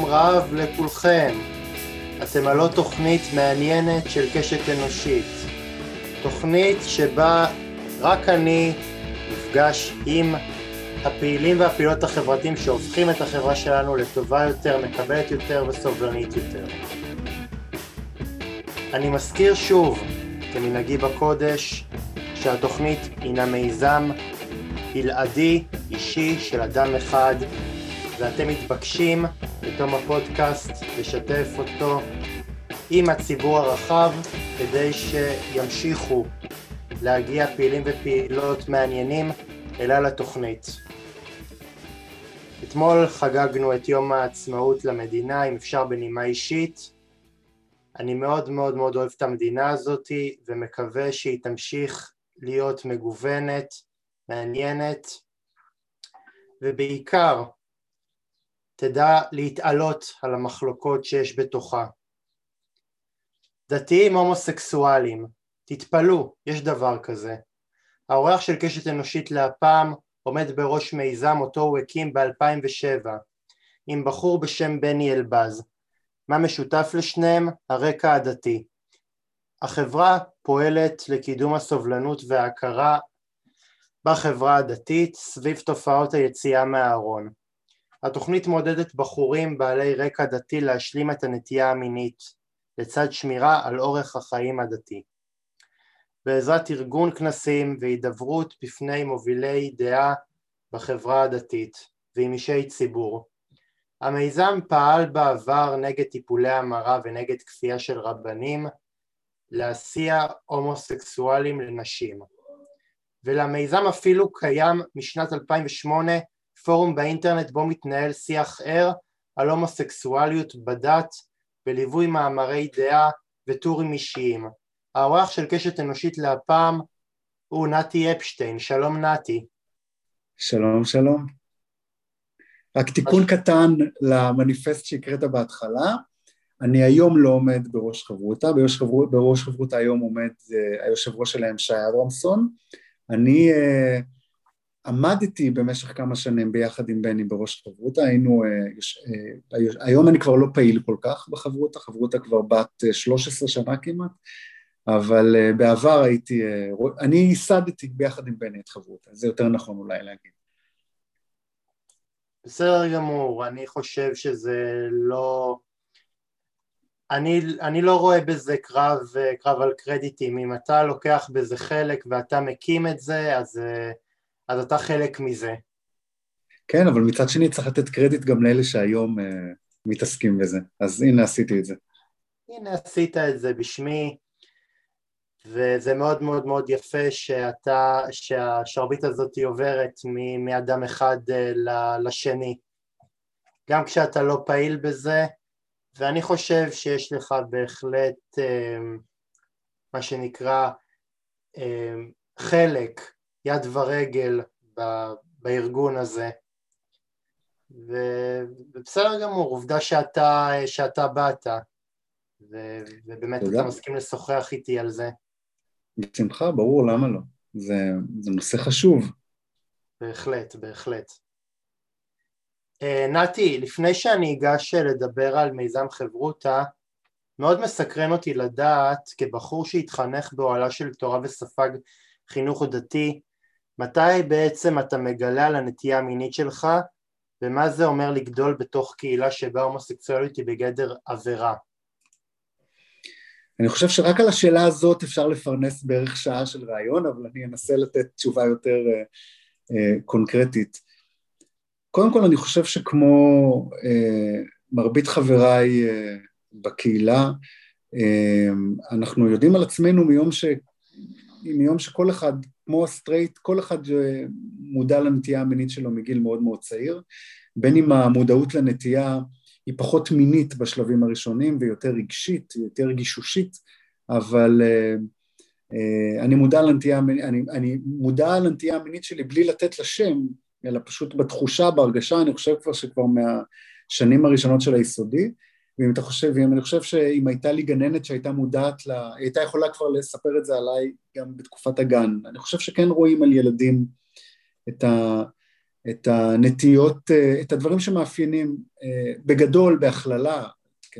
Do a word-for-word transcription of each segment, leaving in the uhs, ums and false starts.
שלום רב לכולכם. אתם עלו תוכנית מעניינת של קשת אנושית. תוכנית שבה רק אני נפגש עם הפעילים והפעילות החברתיים שהופכים את החברה שלנו לטובה יותר, מקבלת יותר וסובלנית יותר. אני מזכיר שוב, כמנהגי בקודש, שהתוכנית הינה מיזם בלעדי אישי של אדם אחד, ואתם מתבקשים בתום הפודקאסט לשתף אותו עם הציבור הרחב כדי שימשיכו להגיע פעילים ופעילות מעניינים אלה לתוכנית. אתמול חגגנו את יום העצמאות למדינה, אם אפשר בנימה אישית. אני מאוד מאוד מאוד אוהב את המדינה הזאת ומקווה שהיא תמשיך להיות מגוונת, מעניינת, ובעיקר תדע להתעלות על המחלוקות שיש בתוכה. דתיים הומוסקסואלים, תתפלו, יש דבר כזה. האורח של קשת אנושית להפעם עומד בראש מיזם אותו הוא הקים ב-אלפיים ושבע, עם בחור בשם בני אלבז. מה משותף לשניהם? הרקע הדתי. החברה פועלת לקידום הסובלנות וההכרה בחברה הדתית סביב תופעות היציאה מהארון. התוכנית מודדת בחורים בעלי רקע דתי להשלים את הנטייה המינית, לצד שמירה על אורח החיים הדתי. בעזרת ארגון כנסים והידברות בפני מובילי דעה בחברה הדתית ועם אישי ציבור. המיזם פעל בעבר נגד טיפולי המרה ונגד כפייה של רבנים להסיע הומוסקסואלים לנשים. ולמיזם אפילו קיים משנת אלפיים ושמונה פורום באינטרנט בו מתנהל שיח ער על הומוסקסואליות בדת בליווי מאמרי דעה וטורים אישיים. האורח של קשת אנושית להפעם הוא נתי אפשטיין. שלום נתי. שלום שלום. רק תיקון אז... קטן למניפסט שהקראת בהתחלה. אני היום לא עומד בראש חברותא, בראש, חבר... בראש חברותא היום עומד uh, היושב ראש שלהם שי אברמסון. אני... Uh, עמדתי במשך כמה שנים ביחד עם בני בראש חברותא, היינו, היום אני כבר לא פעיל כל כך בחברותא, חברותא כבר בת שלוש עשרה שנה כמעט, אבל בעבר הייתי, אני ייסדתי ביחד עם בני את חברותא, זה יותר נכון אולי להגיד. בסדר גמור, אני חושב שזה לא, אני, אני לא רואה בזה קרב, קרב על קרדיטים, אם אתה לוקח בזה חלק ואתה מקים את זה, אז... אז אתה חלק מזה. כן, אבל מצד שני צריך לתת קרדיט גם לאלה שהיום uh, מתעסקים בזה. אז הנה עשיתי את זה. הנה עשית את זה בשמי, וזה מאוד מאוד מאוד יפה שאתה, שהשרביט הזאת עוברת מ- מאדם אחד uh, ל- לשני. גם כשאתה לא פעיל בזה, ואני חושב שיש לך בהחלט uh, מה שנקרא uh, חלק, יד ורגל ב- בארגון הזה. ובסדר גמור, עובדה שאתה, שאתה באת, ו- ובאמת אתה מסכים לשוחח איתי על זה. בשמחה, ברור, למה לא? זה, זה נושא חשוב. בהחלט, בהחלט. נתי, לפני שאני אגש לדבר על מיזם חברותא, מאוד מסקרן אותי לדעת, כבחור שהתחנך באוהלה של תורה וספג חינוך דתי, מתי בעצם אתה מגלה על הנטייה המינית שלך, ומה זה אומר לגדול בתוך קהילה שבה הומוסקסואליות היא בגדר עבירה? אני חושב שרק על השאלה הזאת אפשר לפרנס בערך שעה של רעיון, אבל אני אנסה לתת תשובה יותר אה, אה, קונקרטית. קודם כל אני חושב שכמו אה, מרבית חבריי אה, בקהילה, אה, אנחנו יודעים על עצמנו מיום ש... מיום שכל אחד, כמו הסטרייט, כל אחד מודע לנטייה המינית שלו מגיל מאוד מאוד צעיר, בין אם המודעות לנטייה היא פחות מינית בשלבים הראשונים, ויותר רגשית, יותר גישושית, אבל uh, uh, אני, מודע לנטייה, אני, אני מודע לנטייה המינית שלי בלי לתת לה שם, אלא פשוט בתחושה, בהרגשה, אני חושב כבר שכבר מהשנים הראשונות של היסודי, ואם אתה חושב, ואם אני חושב שאם הייתה לי גננת שהייתה מודעת לה, הייתה יכולה כבר לספר את זה עליי גם בתקופת הגן. אני חושב שכן רואים על ילדים את, ה, את הנטיות, את הדברים שמאפיינים בגדול, בהכללה,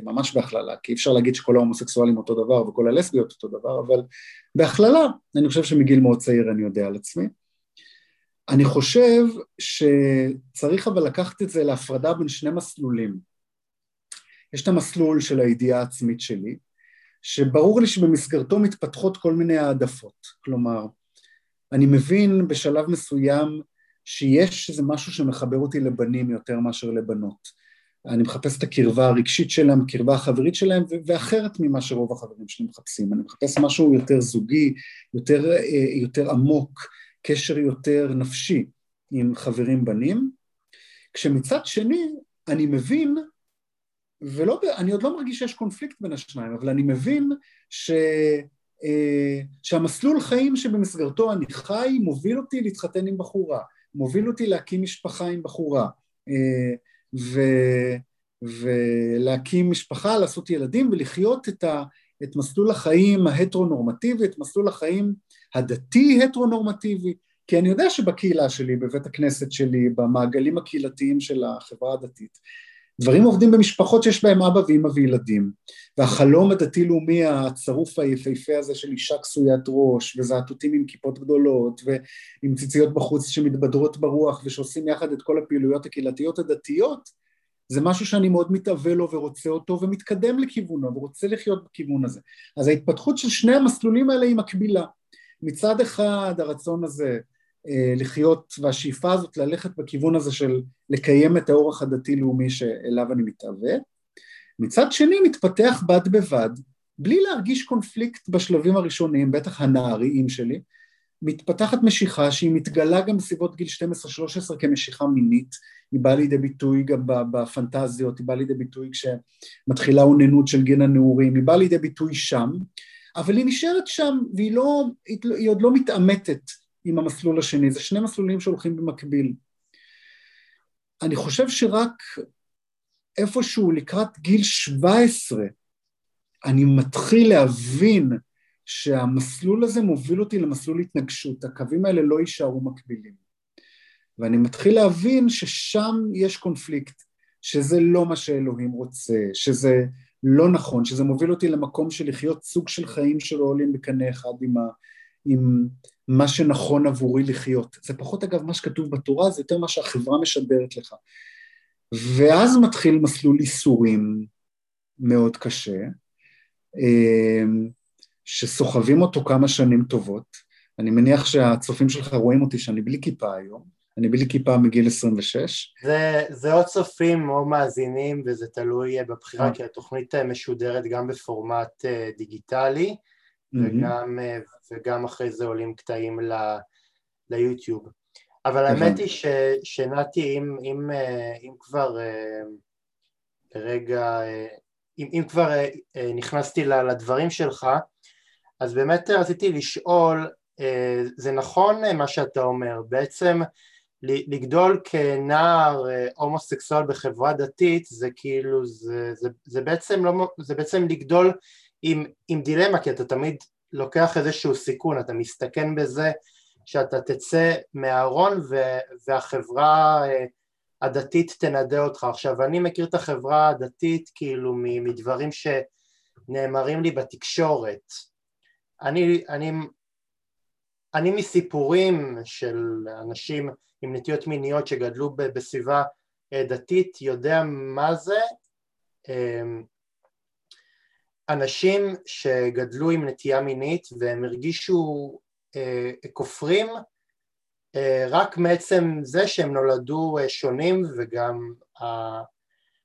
ממש בהכללה, כי אפשר להגיד שכל ההומוסקסואלים אותו דבר וכל הלסביות אותו דבר, אבל בהכללה, אני חושב שמגיל מאוד צעיר אני יודע על עצמי. אני חושב שצריך אבל לקחת את זה להפרדה בין שני מסלולים. יש את המסלול של הידיעה העצמית שלי, שברור לי שבמסגרתו מתפתחות כל מיני העדפות, כלומר, אני מבין בשלב מסוים שיש איזה משהו שמחבר אותי לבנים יותר מאשר לבנות, אני מחפש את הקרבה הרגשית שלהם, קרבה החברית שלהם, ואחרת ממה שרוב החברים שלי מחפשים, אני מחפש משהו יותר זוגי, יותר, יותר עמוק, קשר יותר נפשי עם חברים בנים, כשמצד שני אני מבין, ולא, אני עוד לא מרגיש שיש קונפליקט בין השניים, אבל אני מבין ש, שהמסלול חיים שבמסגרתו אני חי, מוביל אותי להתחתן עם בחורה, מוביל אותי להקים משפחה עם בחורה, ו- ולהקים משפחה, לעשות ילדים ולחיות את, ה- את מסלול החיים ההטרונורמטיבי, את מסלול החיים הדתי-הטרונורמטיבי, כי אני יודע שבקהילה שלי, בבית הכנסת שלי, במעגלים הקהילתיים של החברה הדתית, דברים עובדים במשפחות שיש בהם אבא ואמא וילדים, והחלום הדתי-לאומי הצרוף היפהפה הזה של אישה כסוית ראש, וזעתותים עם כיפות גדולות, ועם ציציות בחוץ שמתבדרות ברוח, ושעושים יחד את כל הפעילויות הקהילתיות הדתיות, זה משהו שאני מאוד מתאווה לו ורוצה אותו, ומתקדם לכיוונו, ורוצה לחיות בכיוון הזה. אז ההתפתחות של שני המסלולים האלה היא מקבילה. מצד אחד הרצון הזה לחיות, והשאיפה הזאת ללכת בכיוון הזה של לקיים את האורח הדתי-לאומי שאליו אני מתאווה, מצד שני מתפתח בד בבד, בלי להרגיש קונפליקט בשלבים הראשוניים, בטח הנעריים שלי, מתפתחת משיכה שהיא מתגלה גם בסביבות גיל שתים עשרה שלוש עשרה כמשיכה מינית, היא באה לידי ביטוי גם בפנטזיות, היא באה לידי ביטוי כשמתחילה עוננות של גן הנעורים, היא באה לידי ביטוי שם, אבל היא נשארת שם והיא לא, היא עוד לא מתעמתת עם המסלול השני, זה שני מסלולים שהולכים במקביל. אני חושב שרק איפשהו לקראת גיל שבע עשרה, אני מתחיל להבין שהמסלול הזה מוביל אותי למסלול התנגשות, הקווים האלה לא יישארו מקבילים, ואני מתחיל להבין ששם יש קונפליקט, שזה לא מה שאלוהים רוצה, שזה לא נכון, שזה מוביל אותי למקום של לחיות סוג של חיים שלא עולים בקנה אחד עם ה... עם מה שנכון עבורי לחיות. זה פחות אגב מה שכתוב בתורה, זה יותר מה שהחברה משדרת לך. ואז מתחיל מסלול איסורים מאוד קשה, שסוחבים אותו כמה שנים טובות. אני מניח שהצופים שלך רואים אותי שאני בלי כיפה היום, אני בלי כיפה מגיל עשרים ושש. זה, זה עוד צופים או מאזינים, וזה תלוי בבחירה, כי התוכנית משודרת גם בפורמט דיגיטלי, וגם, וגם אחרי זה עולים קטעים ל, ליוטיוב. אבל האמת היא ש, שנתי, אם, אם, אם כבר, רגע, אם, אם כבר נכנסתי לדברים שלך, אז באמת רציתי לשאול, זה נכון מה שאתה אומר, בעצם לגדול כנער הומוסקסואל בחברה דתית, זה כאילו, זה, זה, זה בעצם לא, זה בעצם לגדול עם, עם דילמה, כי אתה תמיד לוקח איזשהו סיכון, אתה מסתכן בזה שאתה תצא מהארון והחברה הדתית תנדה אותך. עכשיו, אני מכיר את החברה הדתית כאילו מדברים שנאמרים לי בתקשורת. אני, אני, אני מסיפורים של אנשים עם נטיות מיניות שגדלו בסביבה דתית, יודע מה זה, אנשים שגדלו עם נטייה מינית והם הרגישו אה, כופרים אה, רק מעצם זה שהם נולדו אה, שונים, וגם אה,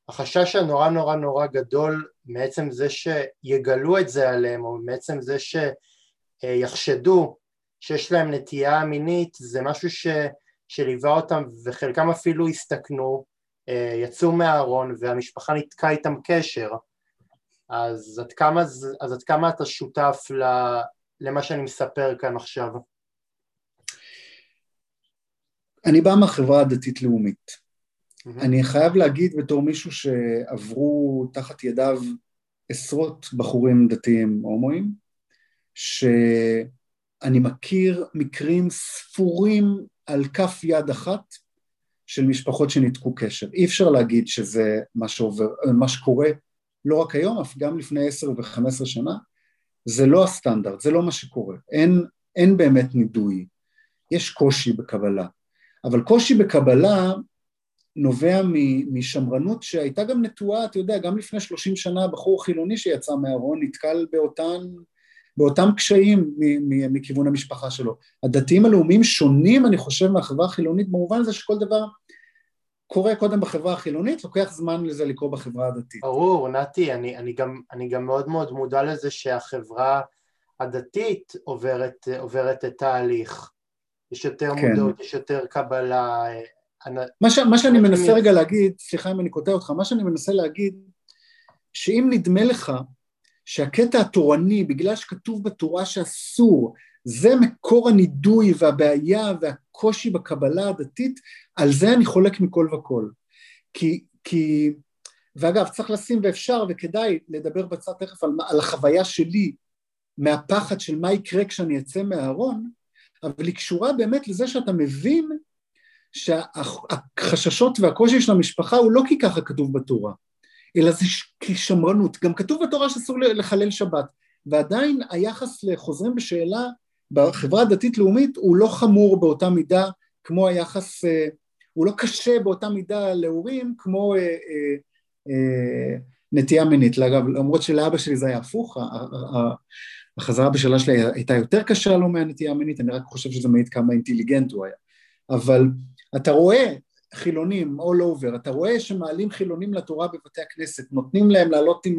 החשש הנורא נורא נורא גדול מעצם זה שיגלו את זה עליהם, או מעצם זה שיחשדו שיש להם נטייה מינית, זה משהו ש, שליווה אותם, וחלקם אפילו הסתכנו, אה, יצאו מהארון והמשפחה נתקעה איתם קשר. אז עד כמה, אז עד כמה אתה שותף למה שאני מספר כאן עכשיו? אני בא מהחברה הדתית לאומית. אני חייב להגיד בתור מישהו שעברו תחת ידיו עשרות בחורים דתיים הומואים, שאני מכיר מקרים ספורים על כף יד אחת של משפחות שניתקו קשר. אי אפשר להגיד שזה מה שעובר, מה שקורה, לא רק היום, אף גם לפני עשר וחמש עשרה שנה, זה לא הסטנדרט, זה לא מה שקורה. אין, אין באמת נידוי. יש קושי בקבלה. אבל קושי בקבלה נובע משמרנות שהייתה גם נטועה, אתה יודע, גם לפני שלושים שנה, בחור חילוני שיצא מהארון, נתקל באותן, באותם קשיים מכיוון המשפחה שלו. הדתיים הלאומיים שונים, אני חושב, מהחברה החילונית, במובן הזה שכל דבר קורה קודם בחברה החילונית, לוקח זמן לזה לקרוא בחברה הדתית. ברור, נתי, אני, אני גם, אני גם מאוד מאוד מודע לזה שהחברה הדתית עוברת, עוברת את תהליך. יש יותר כן. מודעות, יש יותר קבלה. מה, ש, מה שאני מנסה רגע להגיד, סליחה אם אני קוטע אותך, מה שאני מנסה להגיד, שאם נדמה לך, שהקטע התורני, בגלל שכתוב בתורה שאסור, זה מקור הנידוי והבעיה והקושי בקבלה הדתית, על זה אני חולק מכל וכל. כי, כי, ואגב, צריך לשים ואפשר וכדאי לדבר בצד תכף על, על החוויה שלי, מהפחד של מה יקרה כשאני אצא מהארון, אבל היא קשורה באמת לזה שאתה מבין, שהחששות והקושי של המשפחה הוא לא כי ככה כתוב בתורה. אלא זה כשמרנות, גם כתוב בתורה שאסור לחלל שבת, ועדיין היחס לחוזרים בשאלה, בחברה הדתית לאומית, הוא לא חמור באותה מידה, כמו היחס, הוא לא קשה באותה מידה להורים, כמו אה, אה, אה, נטייה מינית, אגב, למרות שלאבא שלי זה היה הפוך, החזרה בשאלה שלי הייתה יותר קשה לא מהנטייה מינית, אני רק חושב שזה מעיד כמה אינטליגנט הוא היה, אבל אתה רואה, חילונים, all over, אתה רואה שמעלים חילונים לתורה בבתי הכנסת, נותנים להם לעלות עם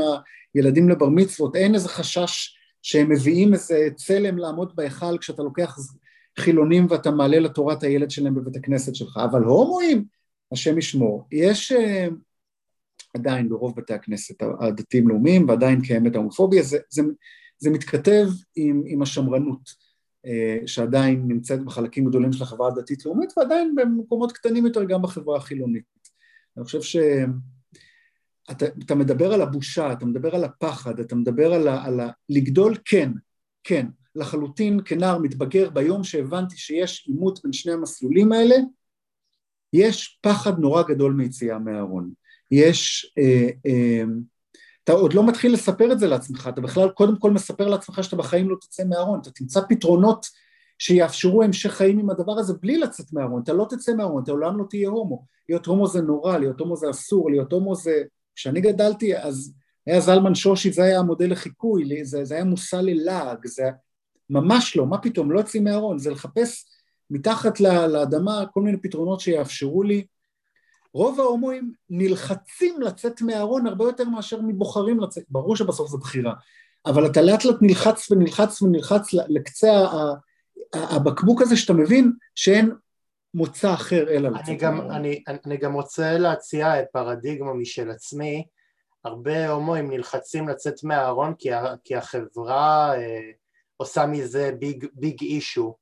הילדים לבר מצוות, אין איזה חשש שהם מביאים איזה צלם לעמוד בהיכל, כשאתה לוקח חילונים ואתה מעלה לתורה את הילד שלהם בבית הכנסת שלך, אבל הומואים, השם ישמור, יש עדיין ברוב בתי הכנסת הדתיים לאומיים, ועדיין קיימת ההומופוביה, זה, זה, זה מתכתב עם, עם השמרנות, שעדיין נמצאת בחלקים גדולים של החברה הדתית לאומית, ועדיין במקומות קטנים יותר גם בחברה החילונית. אני חושב שאתה אתה מדבר על הבושה, אתה מדבר על הפחד, אתה מדבר על, ה, על ה, לגדול, כן, כן, לחלוטין כנער מתבגר ביום שהבנתי שיש עימות בין שני המסלולים האלה, יש פחד נורא גדול מיציאה מהארון. יש... אה, אה, אתה עוד לא מתחיל לספר את זה לעצמך, אתה בכלל קודם כל מספר לעצמך שאתה בחיים לא תצא מהארון, אתה תמצא פתרונות שיאפשרו המשך חיים עם הדבר הזה בלי לצאת מהארון, אתה לא תצא מהארון, אתה לעולם לא תהיה הומו, להיות הומו זה נורא, להיות הומו זה אסור, להיות הומו זה, כשאני גדלתי אז היה זלמן שושי, זה היה המודל לחיקוי, זה, זה היה מושא ללעג, זה ממש לא, מה פתאום, לא יצא מהארון, זה לחפש מתחת לאדמה כל מיני פתרונות שיאפשרו לי, רוב ההומואים נלחצים לצאת מהארון הרבה יותר מאשר מבוחרים לצאת, ברור שבסוף זה בחירה, אבל אתה לאט לאט נלחץ ונלחץ ונלחץ לקצה הבקבוק הזה שאתה מבין שאין מוצא אחר אלא לצאת מהארון. אני, אני גם רוצה להציע פרדיגמה משל עצמי, הרבה הומואים נלחצים לצאת מהארון כי, כי החברה אה, עושה מזה ביג, ביג אישו.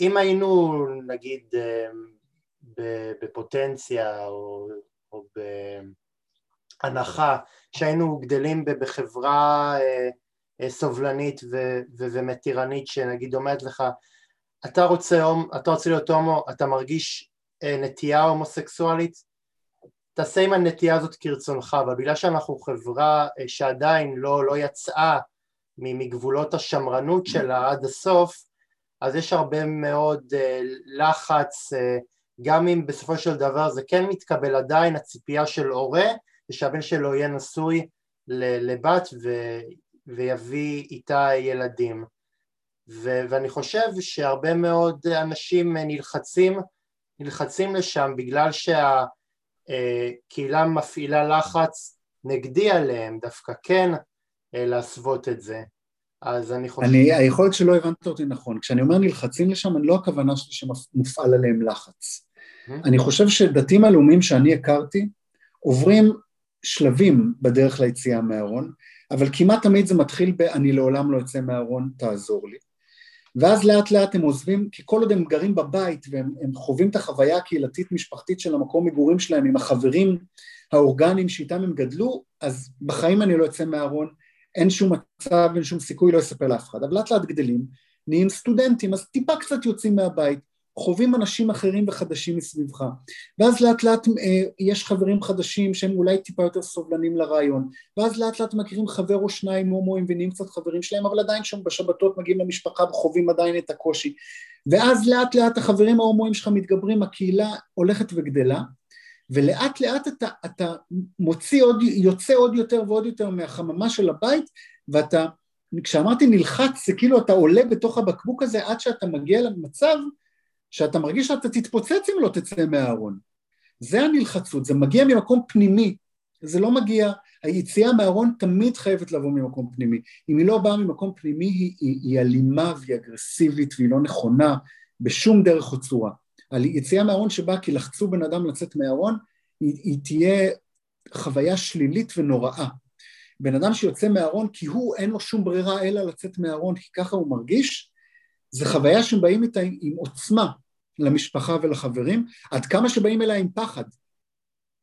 אם היינו נגיד... אה, בפוטנציה או, או בהנחה שהיינו גדלים בחברה סובלנית ו, ומתירנית שנגיד אומרת לך אתה רוצה, אתה רוצה להיות הומו, אתה מרגיש נטייה הומוסקסואלית, תעשה עם הנטייה הזאת כרצונך, אבל בגלל שאנחנו חברה שעדיין לא, לא יצאה מגבולות השמרנות שלה עד הסוף, אז יש הרבה מאוד לחץ, גם אם בסופו של דבר זה כן מתקבל, עדיין הציפייה של הורה, ושהבן שלו יהיה נשוי לבת ו... ויביא איתה ילדים. ו... ואני חושב שהרבה מאוד אנשים נלחצים, נלחצים לשם, בגלל שהקהילה מפעילה לחץ נגדי עליהם, דווקא כן להסוות את זה. אז אני חושב... אני, היכולת שלא הבנת אותי נכון, כשאני אומר נלחצים לשם, אני לא הכוונה שלי שמופעל עליהם לחץ. אני חושב שדתיים הלאומיים שאני הכרתי, עוברים שלבים בדרך ליציאה מהארון, אבל כמעט תמיד זה מתחיל ב, אני לעולם לא יצא מהארון, תעזור לי. ואז לאט לאט הם עוזבים, כי כל עוד הם גרים בבית, והם הם חווים את החוויה הקהילתית-משפחתית של המקום מגורים שלהם, עם החברים האורגניים שאיתם הם גדלו, אז בחיים אני לא יצא מהארון, אין שום מצב, אין שום סיכוי, לא יספר לאף אחד. אבל לאט לאט גדלים, נהיים סטודנטים, אז טיפה קצת יוצאים מהבית, חווים אנשים אחרים וחדשים מסביבך, ואז לאט לאט יש חברים חדשים שהם אולי טיפה יותר סובלנים לרעיון, ואז לאט לאט מכירים חבר או שניים הומואים ונהיים קצת חברים שלהם, אבל עדיין שם בשבתות מגיעים למשפחה וחווים עדיין את הקושי, ואז לאט לאט החברים ההומואים שלך מתגברים, הקהילה הולכת וגדלה, ולאט לאט אתה, אתה מוציא עוד, יוצא עוד יותר ועוד יותר מהחממה של הבית, ואתה, כשאמרתי נלחץ, זה כאילו אתה עולה בתוך הבקבוק הזה עד שאתה מגיע למצב שאתה מרגיש שאתה תתפוצץ אם לא תצא מהארון. זה הנלחצות, זה מגיע ממקום פנימי, זה לא מגיע, היציאה מהארון תמיד חייבת לבוא ממקום פנימי, אם היא לא באה ממקום פנימי היא, היא, היא אלימה והיא אגרסיבית והיא לא נכונה בשום דרך או צורה. היציאה מהארון שבאה כי לחצו בן אדם לצאת מהארון, היא, היא תהיה חוויה שלילית ונוראה. בן אדם שיוצא מהארון כי הוא אין לו שום ברירה אלא לצאת מהארון, כי ככה הוא מרגיש, זה חוויה שהם באים איתה עם, עם עוצמה למשפחה ולחברים, עד כמה שבאים אליה עם פחד,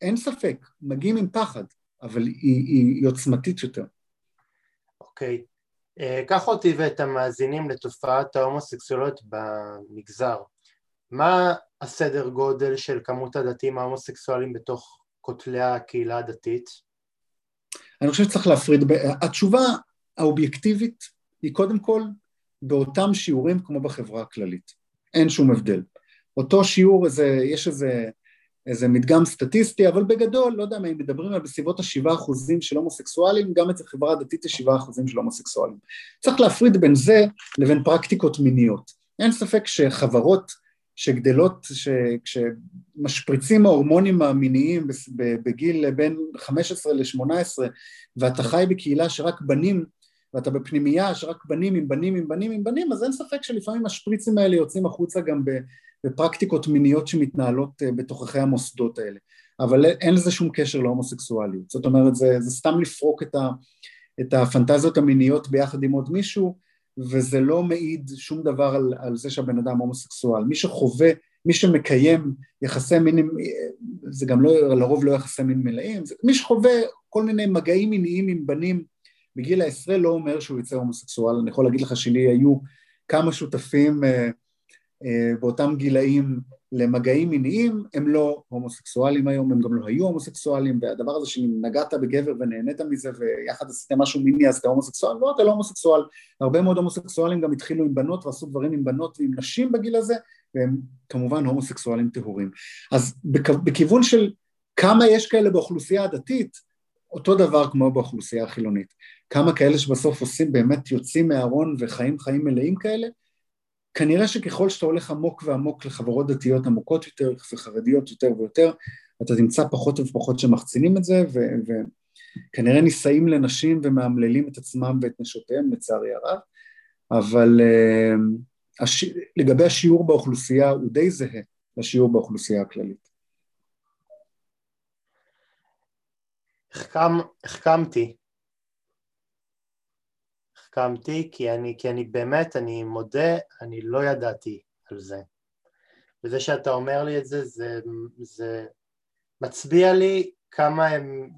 אין ספק, מגיעים עם פחד, אבל היא, היא, היא עוצמתית יותר. אוקיי, okay. קח אותי ואת המאזינים לתופעת ההומוסקסואליות במגזר. מה הסדר גודל של כמות הדתיים ההומוסקסואלים בתוך כותלי הקהילה הדתית? אני חושב שצריך להפריד, התשובה האובייקטיבית היא קודם כל, באותם שיעורים כמו בחברה הכללית, אין שום הבדל, אותו שיעור איזה, יש איזה, איזה מדגם סטטיסטי, אבל בגדול, לא יודע מה, אם מדברים על בסביבות השבעה אחוזים של הומוסקסואלים, גם אצל חברה דתית יש שבעה אחוזים של הומוסקסואלים, צריך להפריד בין זה לבין פרקטיקות מיניות, אין ספק שחברות שגדלות, שמשפריצים ההורמונים המיניים בגיל בין חמש עשרה לשמונה עשרה, ואתה חי בקהילה שרק בנים, ואתה בפנימייה שרק בנים עם בנים עם בנים עם בנים, אז אין ספק שלפעמים השפריצים האלה יוצאים החוצה גם בפרקטיקות מיניות שמתנהלות בתוככי המוסדות האלה, אבל אין לזה שום קשר להומוסקסואליות, זאת אומרת זה, זה סתם לפרוק את, ה, את הפנטזיות המיניות ביחד עם עוד מישהו, וזה לא מעיד שום דבר על, על זה שהבן אדם הומוסקסואל, מי שחווה, מי שמקיים יחסי מין, זה גם לא, לרוב לא יחסי מין מלאים, זה, מי שחווה כל מיני מגעים מיניים עם בנים, בגיל העשרה לא אומר שהוא יצא הומוסקסואל, אני יכול להגיד לך שלי היו כמה שותפים אה, אה, באותם גילאים למגעים מיניים, הם לא הומוסקסואלים היום, הם גם לא היו הומוסקסואלים, והדבר הזה שנגעת בגבר ונהנית מזה ויחד עשיתם משהו מיני אז אתה הומוסקסואל, לא אתה לא הומוסקסואל, הרבה מאוד הומוסקסואלים גם התחילו עם בנות ועשו דברים עם בנות ועם נשים בגיל הזה, והם כמובן הומוסקסואלים טהורים, אז בכיוון של כמה יש כאלה באוכלוסייה הדתית, אותו דבר כמו באוכלוסייה החילונית, כמה כאלה שבסוף עושים באמת יוצאים מהארון וחיים חיים מלאים כאלה, כנראה שככל שאתה הולך עמוק ועמוק לחברות דתיות עמוקות יותר וחרדיות יותר ויותר, אתה תמצא פחות ופחות שמחצינים את זה, וכנראה נישאים לנשים ומאמללים את עצמם ואת נשותיהם לצערי הרב, אבל לגבי השיעור באוכלוסייה הוא די זהה לשיעור באוכלוסייה הכללית. החכם, החכמתי, החכמתי כי אני, כי אני באמת, אני מודה, אני לא ידעתי על זה, וזה שאתה אומר לי את זה, זה, זה מצביע לי כמה הם,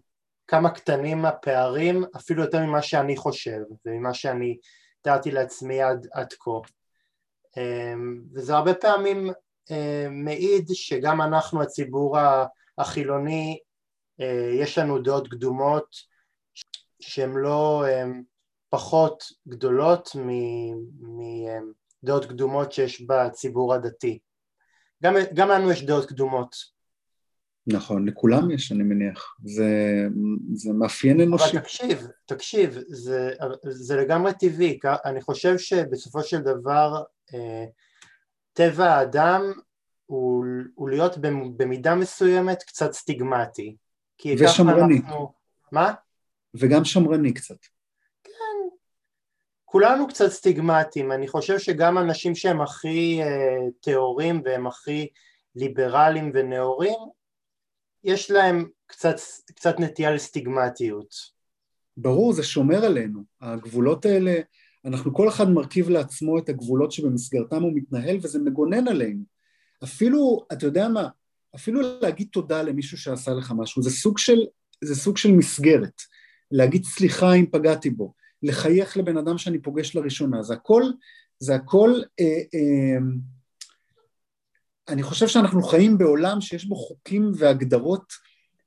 כמה קטנים הפערים, אפילו יותר ממה שאני חושב, וממה שאני תיארתי לעצמי עד, עד כה, וזה הרבה פעמים מעיד שגם אנחנו, הציבור החילוני, יש לנו דעות קדומות שהן לא פחות גדולות מדעות קדומות שיש בציבור הדתי. גם, גם לנו יש דעות קדומות. נכון, לכולם יש, אני מניח. זה, זה מאפיין אנושי. אבל תקשיב, תקשיב, זה, זה לגמרי טבעי. אני חושב שבסופו של דבר, טבע האדם הוא, הוא להיות במידה מסוימת קצת סטיגמטי. ושמרני. אנחנו... מה? וגם שמרני קצת. כן. כולנו קצת סטיגמטיים, אני חושב שגם אנשים שהם הכי אה, תיאורים והם הכי ליברליים ונאורים, יש להם קצת, קצת נטייה לסטיגמטיות. ברור, זה שומר עלינו. הגבולות האלה, אנחנו כל אחד מרכיב לעצמו את הגבולות שבמסגרתם הוא מתנהל, וזה מגונן עלינו. אפילו, אתה יודע מה, אפילו להגיד תודה למישהו שעשה לך משהו, זה סוג של, זה סוג של מסגרת, להגיד סליחה אם פגעתי בו, לחייך לבן אדם שאני פוגש לראשונה, זה הכל, זה הכל אה, אה, אני חושב שאנחנו חיים בעולם שיש בו חוקים והגדרות,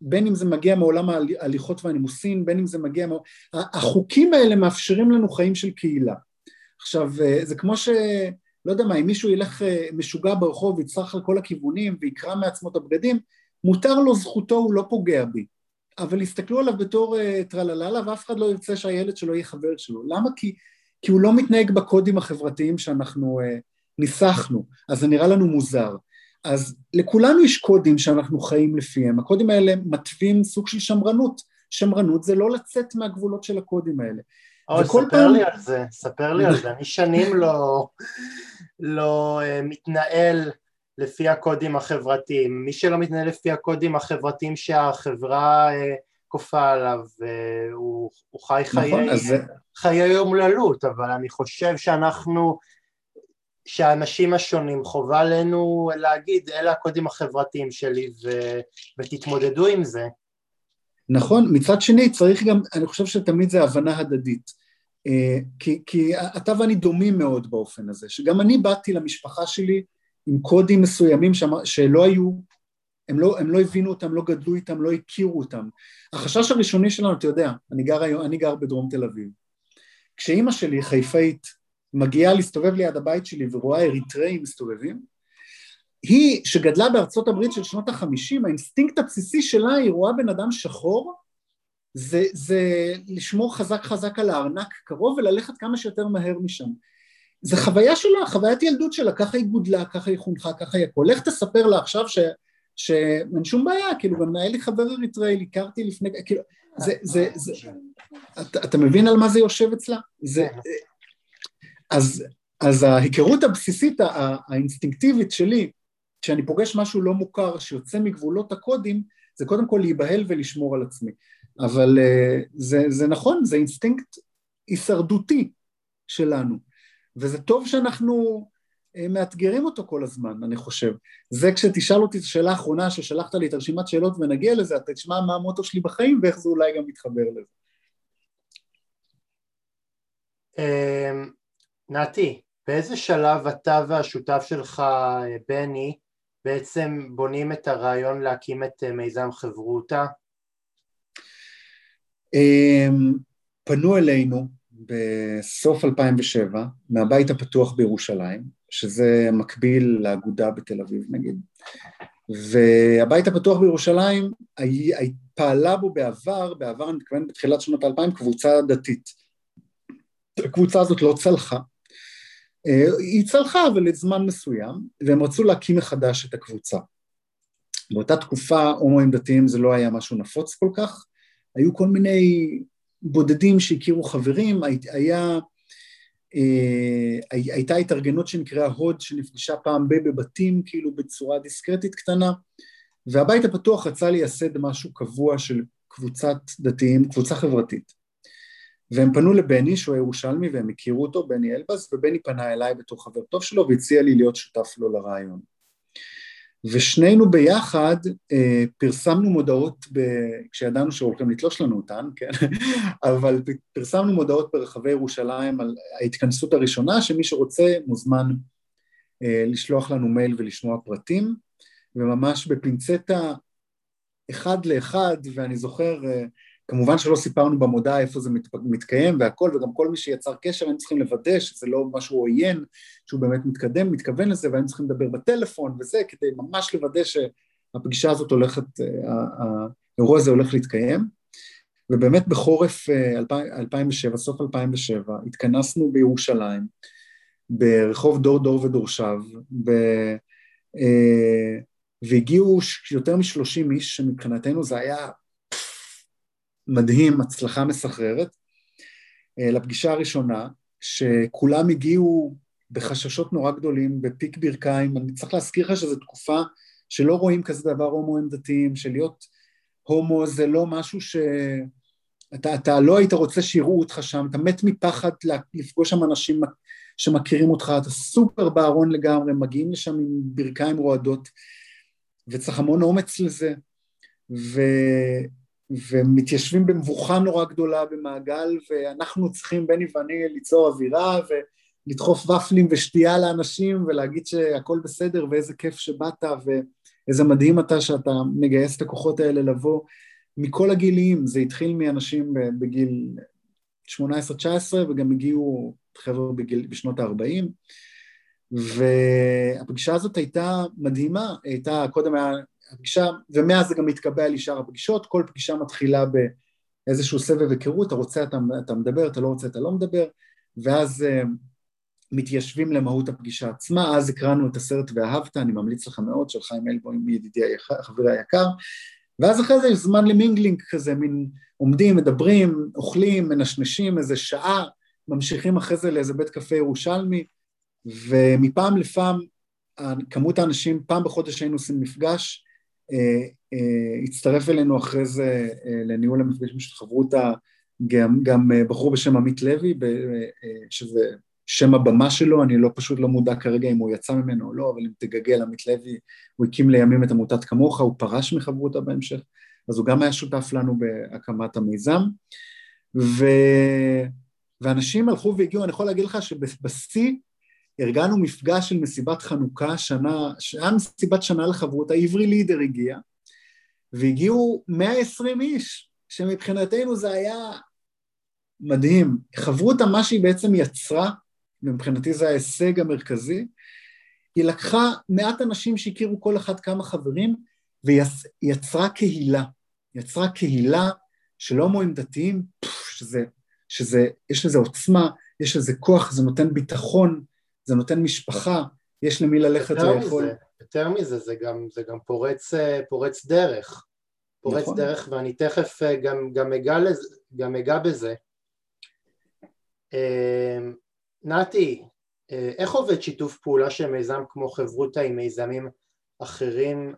בין אם זה מגיע מעולם ההליכות והנימוסים, בין אם זה מגיע, החוקים האלה מאפשרים לנו חיים של קהילה. עכשיו, זה כמו ש... לא יודע מה, אם מישהו ילך משוגע ברחוב, יצרח על כל הכיוונים, ויקרא מעצמו את הבגדים, מותר לו, זכותו, הוא לא פוגע בי. אבל הסתכלו עליו בתור טרלללה, ואף אחד לא ירצה שהילד שלו יהיה חבר שלו. למה? כי, כי הוא לא מתנהג בקודים החברתיים שאנחנו ניסחנו, אז זה נראה לנו מוזר. אז לכולנו יש קודים שאנחנו חיים לפיהם, הקודים האלה מטווים סוג של שמרנות, שמרנות זה לא לצאת מהגבולות של הקודים האלה. אוי, ספר פעם... לי על זה, ספר לי על זה, אני שנים לא, לא uh, מתנהל לפי הקודים החברתיים, מי שלא מתנהל לפי הקודים החברתיים שהחברה uh, כופה עליו, uh, הוא, הוא חי נכון, חיי, חיי יום ללות, אבל אני חושב שאנחנו... שהאנשים השונים חובה לנו להגיד, אלה הקודים החברתיים שלי, ו... ותתמודדו עם זה. נכון, מצד שני צריך גם, אני חושב שתמיד זה הבנה הדדית, כי, כי אתה ואני דומים מאוד באופן הזה, שגם אני באתי למשפחה שלי עם קודים מסוימים שלא היו, הם לא, הם לא הבינו אותם, לא גדלו איתם, לא הכירו אותם. החשש הראשוני שלנו, אתה יודע, אני גר, אני גר בדרום תל אביב, כשאימא שלי חיפאית, מגיעה להסתובב ליד הבית שלי ורואה אריתראים מסתובבים, היא שגדלה בארצות הברית של שנות החמישים, האינסטינקט הבסיסי שלה היא רואה בן אדם שחור, זה, זה לשמור חזק חזק על הארנק קרוב וללכת כמה שיותר מהר משם. זה חוויה שלה, חוויית ילדות שלה, ככה היא גודלה, ככה היא חונכה, ככה היא הכל. לך תספר לה עכשיו ש... שאין שום בעיה, כאילו גם היה לי חבר אריתראי, הכרתי לפני... כאילו, זה, זה, זה... אתה, אתה מבין על מה זה יושב אצלה? זה... אז, אז ההיכרות הבסיסית, האינסטינקטיבית שלי, כשאני פוגש משהו לא מוכר, שיוצא מגבולות הקודים, זה קודם כל להיבהל ולשמור על עצמי. אבל זה, זה נכון, זה אינסטינקט הישרדותי שלנו. וזה טוב שאנחנו מאתגרים אותו כל הזמן, אני חושב. זה כשתשאל אותי את השאלה האחרונה, ששלחת לי את הרשימת שאלות ונגיע לזה, אתה תשמע מה המוטו שלי בחיים, ואיך זה אולי גם מתחבר לזה. נתי, באיזה שלב אתה והשותף שלך, בני, בעצם בונים את הרעיון להקים את מיזם חברותא? פנו אלינו בסוף אלפיים ושבע, מהבית הפתוח בירושלים, שזה מקביל לאגודה בתל אביב נגיד, והבית הפתוח בירושלים פעלה בו בעבר, בעבר נתכוון בתחילת שנות האלפיים, קבוצה דתית. הקבוצה הזאת לא צלחה, היא צלחה אבל לזמן מסוים, והם רצו להקים מחדש את הקבוצה. באותה תקופה הומואים דתיים זה לא היה משהו נפוץ כל כך, היו כל מיני בודדים שהכירו חברים, היה, הייתה התארגנות שנקראה הוד, שנפגשה פעם בי בבתים, כאילו בצורה דיסקרטית קטנה, והבית הפתוח רצה לייסד משהו קבוע של קבוצת דתיים, קבוצה חברתית. והם פנו לבני, שהוא ירושלמי, והם הכירו אותו, בני אלבז, ובני פנה אליי בתור חבר טוב שלו, והציע לי להיות שותף לו לרעיון. ושנינו ביחד אה, פרסמנו מודעות, ב... כשידענו שהולכים לתלוש לנו אותן, כן? אבל פרסמנו מודעות ברחבי ירושלים על ההתכנסות הראשונה, שמי שרוצה מוזמן אה, לשלוח לנו מייל ולשמוע פרטים, וממש בפינצטה אחד לאחד, ואני זוכר... אה, כמובן שלא סיפרנו במודעה איפה זה מתקיים והכל, וגם כל מי שיצר קשר, הם צריכים לוודא שזה לא משהו עוין, שהוא באמת מתקדם, מתכוון לזה, והם צריכים לדבר בטלפון וזה, כדי ממש לוודא שהפגישה הזאת הולכת, האירוע הזה הולך להתקיים, ובאמת בחורף אלפיים ושבע, סוף אלפיים ושבע, התכנסנו בירושלים, ברחוב דור דור ודורשיו, ב... והגיעו יותר מ-שלושים איש, שמבחינתנו זה היה... מדהים, הצלחה מסחררת, לפגישה הראשונה, שכולם הגיעו בחששות נורא גדולים, בפיק ברכיים, אני צריך להזכיר לך שזו תקופה שלא רואים כזה דבר הומואים דתיים, שלהיות הומו זה לא משהו שאתה אתה לא היית רוצה שיראו אותך שם, אתה מת מפחד לפגוש שם אנשים שמכירים אותך, אתה סופר בארון לגמרי, מגיעים לשם עם ברכיים רועדות, וצריך המון אומץ לזה, ו... ומתיישבים במבוכה נורא גדולה במעגל, ואנחנו צריכים, בני ואני, ליצור אווירה, לדחוף ופלים ושתייה לאנשים, ולהגיד שהכל בסדר, ואיזה כיף שבאת, ואיזה מדהים אתה שאתה מגייס את הכוחות האלה לבוא, מכל הגיליים. זה התחיל מאנשים בגיל שמונה עשרה תשע עשרה, וגם הגיעו חבר'ה בשנות ה-ארבעים, והפגישה הזאת הייתה מדהימה, הייתה קודם היה הפגישה, ומאז זה גם התקבע לי שאר הפגישות, כל פגישה מתחילה באיזשהו סבב הכירות, אתה רוצה, אתה, אתה מדבר, אתה לא רוצה, אתה לא מדבר, ואז uh, מתיישבים למהות הפגישה עצמה. אז הקראנו את הסרט ואהבת, אני ממליץ לך מאוד, של חיים אלבו, עם ידידי חברי היקר, ואז אחרי זה יש זמן למינגלינג כזה, מין עומדים, מדברים, אוכלים, מנשנשים, איזה שעה, ממשיכים אחרי זה לאיזה בית קפה ירושלמי, ומפעם לפעם, כמות האנשים, פעם בחודש היינו עושים מפגש, הצטרף אלינו אחרי זה לניהול המפגשים של חברותא, גם, גם בחור בשם עמית לוי, שזה שם הבמה שלו, אני לא פשוט לא מודע כרגע אם הוא יצא ממנו או לא, אבל אם תגגל עמית לוי, הוא הקים לימים את עמותת כמוך, הוא פרש מחברותא בהמשך, אז הוא גם היה שותף לנו בהקמת המיזם, ו... ואנשים הלכו והגיעו. אני יכול להגיד לך שבשיא, ארגנו מפגש של מסיבת חנוכה, שנה, שנה מסיבת שנה לחברותא, העברי לידר הגיע, והגיעו מאה ועשרים איש, שמבחינתנו זה היה מדהים. חברותא, מה שהיא בעצם יצרה, ומבחינתי זה ההישג המרכזי, היא לקחה מעט אנשים שהכירו כל אחד כמה חברים, ויצרה קהילה, יצרה קהילה של הומואים דתיים, שזה, שזה, יש לזה עוצמה, יש לזה כוח, זה נותן ביטחון, זה נותן משפחה, יש למי ללכת ויכול. יותר מזה, זה גם, זה גם פורץ, פורץ דרך, פורץ נכון. דרך, ואני תכף גם, גם אגע לזה, גם אגע בזה. נתי, איך עובד שיתוף פעולה של מיזם כמו חברותא עם מיזמים אחרים?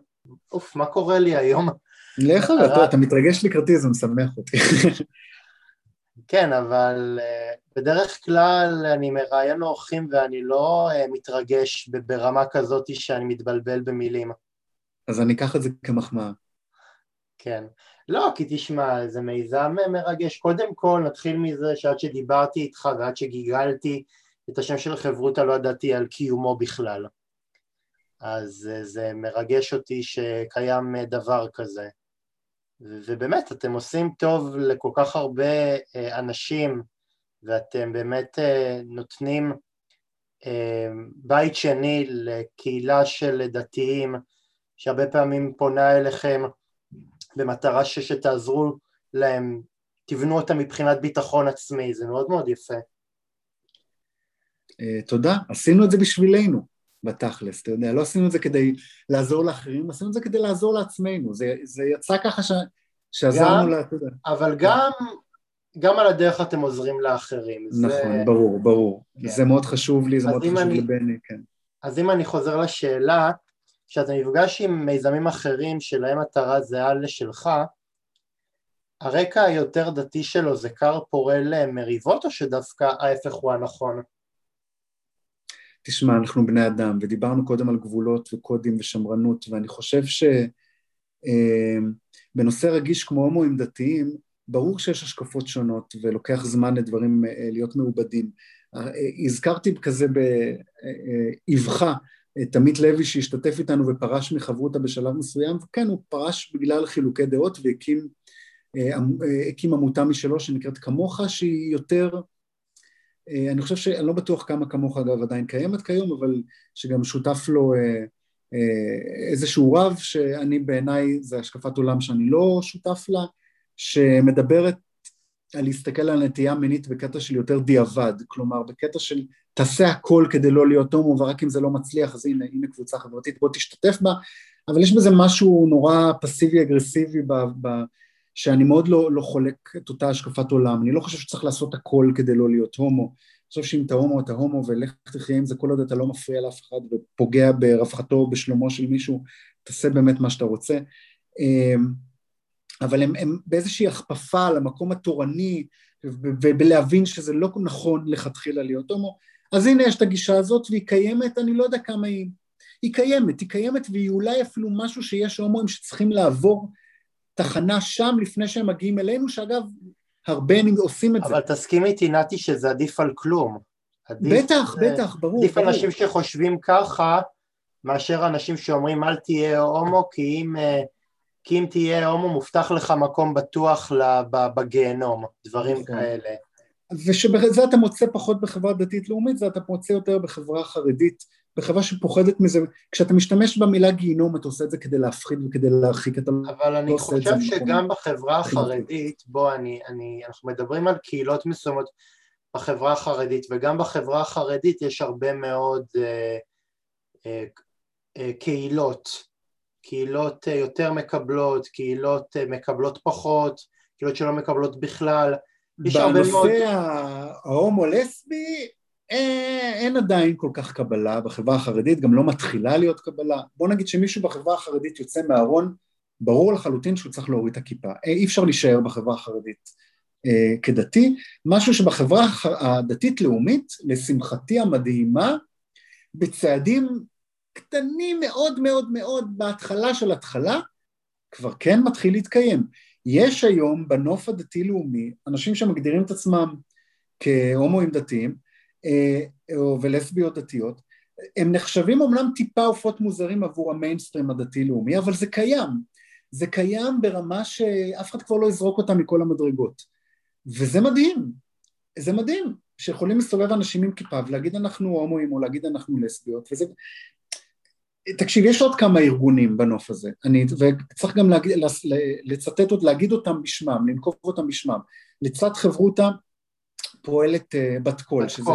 אוף, מה קורה לי היום? לך על, אתה מתרגש לקראתי, זה משמח אותי. כן, אבל בדרך כלל אני מראיין אורחים ואני לא מתרגש ברמה כזאת שאני מתבלבל במילים. אז אני אקח את זה כמחמאה. כן. לא, כי תשמע, זה מיזם מרגש. קודם כל, נתחיל מזה שעד שדיברתי איתך ועד שגיגלתי את השם של חברותא לא ידעתי על קיומו בכלל. אז זה מרגש אותי שקיים דבר כזה. ובאמת, אתם עושים טוב לכל כך הרבה אנשים, ואתם באמת נותנים בית שני לקהילה של דתיים, שהרבה פעמים פונה אליכם במטרה שתעזרו להם, תבנו אותם מבחינת ביטחון עצמי, זה מאוד מאוד יפה. תודה, עשינו את זה בשבילנו. בתכלס, אתה יודע, לא עשינו את זה כדי לעזור לאחרים, עשינו את זה כדי לעזור לעצמנו, זה, זה יצא ככה ש... שעזרנו לה... אבל גם, גם על הדרך אתם עוזרים לאחרים. נכון, זה... ברור, ברור. כן. זה מאוד חשוב לי, זה מאוד חשוב אני... לבני, כן. אז אם אני חוזר לשאלה, כשאתה נפגש עם מיזמים אחרים שלהם מטרה זהה לשלך, הרקע היותר דתי שלו זה קר פורה למריבות, או שדווקא ההפך הוא הנכון? תשמע, אנחנו בני אדם, ודיברנו קודם על גבולות וקודים ושמרנות, ואני חושב שבנושא רגיש כמו הומואים דתיים, ברור שיש השקפות שונות, ולוקח זמן לדברים להיות מעובדים. הזכרתי כזה באבחה, את עמית לוי שהשתתף איתנו ופרש מחברותא בשלב מסוים, וכן, הוא פרש בגלל חילוקי דעות, והקים הקים עמותה משלו שנקראת כמוך, שהיא יותר... אני חושב שאני לא בטוח כמה כמוך אגב עדיין קיימת כיום, אבל שגם שותף לו איזשהו רב, שאני בעיניי, זה השקפת עולם שאני לא שותף לה, שמדברת על להסתכל על נטייה מינית בקטע של יותר דיעבד, כלומר בקטע של תעשה הכל כדי לא להיות הומו, ורק אם זה לא מצליח, אז הנה, הנה קבוצה חברתית, בוא תשתתף בה, אבל יש בזה משהו נורא פסיבי-אגרסיבי ב... ב שאני מאוד לא, לא חולק את אותה השקפת עולם, אני לא חושב שצריך לעשות הכל כדי לא להיות הומו, אני חושב שאם אתה הומו, אתה הומו, ולך תחיה עם זה, כל עוד אתה לא מפריע לאף אחד, ופוגע ברווחתו, בשלומו של מישהו, תעשה באמת מה שאתה רוצה, אבל הם, הם באיזושהי הכפפה למקום התורני, ובלהבין שזה לא נכון לכתחילה להיות הומו, אז הנה יש את הגישה הזאת, והיא קיימת, אני לא יודע כמה היא, היא קיימת, היא קיימת, והיא אולי אפילו משהו שיש הומואים שצריכים לעבור, תחנה שם לפני שהם מגיעים אלינו, שאגב, הרבה עושים את זה. אבל תסכים איתי, נתי, שזה עדיף על כלום. בטח, בטח, ברור. עדיף אנשים שחושבים ככה, מאשר אנשים שאומרים, אל תהיה הומו, כי אם... כי אם תהיה הומו, מובטח לך מקום בטוח בגיהנום, דברים כאלה. ושבזה אתה מוצא פחות בחברה דתית לאומית, זה אתה מוצא יותר בחברה חרדית, בחברה שפוחדת מזה, כשאתה משתמש במילה גיהנום, אתה עושה את זה כדי להפחיד וכדי להרחיק את המקום. אבל אני חושב שגם בחברה החרדית, בוא, אנחנו מדברים על קהילות מסוימות בחברה החרדית, וגם בחברה החרדית יש הרבה מאוד קהילות, קהילות יותר מקבלות, קהילות מקבלות פחות, קהילות שלא מקבלות בכלל. בנושא ההומו-לסבי, אין עדיין כל כך קבלה בחברה החרדית, גם לא מתחילה להיות קבלה. בוא נגיד שמישהו בחברה החרדית יוצא מהארון, ברור לחלוטין שהוא צריך להוריד את הכיפה. אי אפשר להישאר בחברה החרדית כדתי. משהו שבחברה הדתית-לאומית, לשמחתי המדהימה, בצעדים קטנים מאוד מאוד מאוד בהתחלה של התחלה, כבר כן מתחיל להתקיים. יש היום בנוף הדתי-לאומי, אנשים שמגדירים את עצמם כהומואים דתיים, ולסביות דתיות, הם נחשבים אומנם טיפה עופות מוזרים עבור המיינסטרים הדתי-לאומי, אבל זה קיים. זה קיים ברמה שאף אחד כבר לא יזרוק אותם מכל המדרגות. וזה מדהים. זה מדהים, שיכולים לסובב אנשים עם כיפה, ולהגיד אנחנו הומואים, או להגיד אנחנו לסביות, וזה... תקשיב, יש עוד כמה ארגונים בנוף הזה, אני, וצריך גם להגיד, לצטט עוד, להגיד אותם בשמם, לנקוב אותם בשמם, לצד חברותא פועלת uh, בת קול, שזה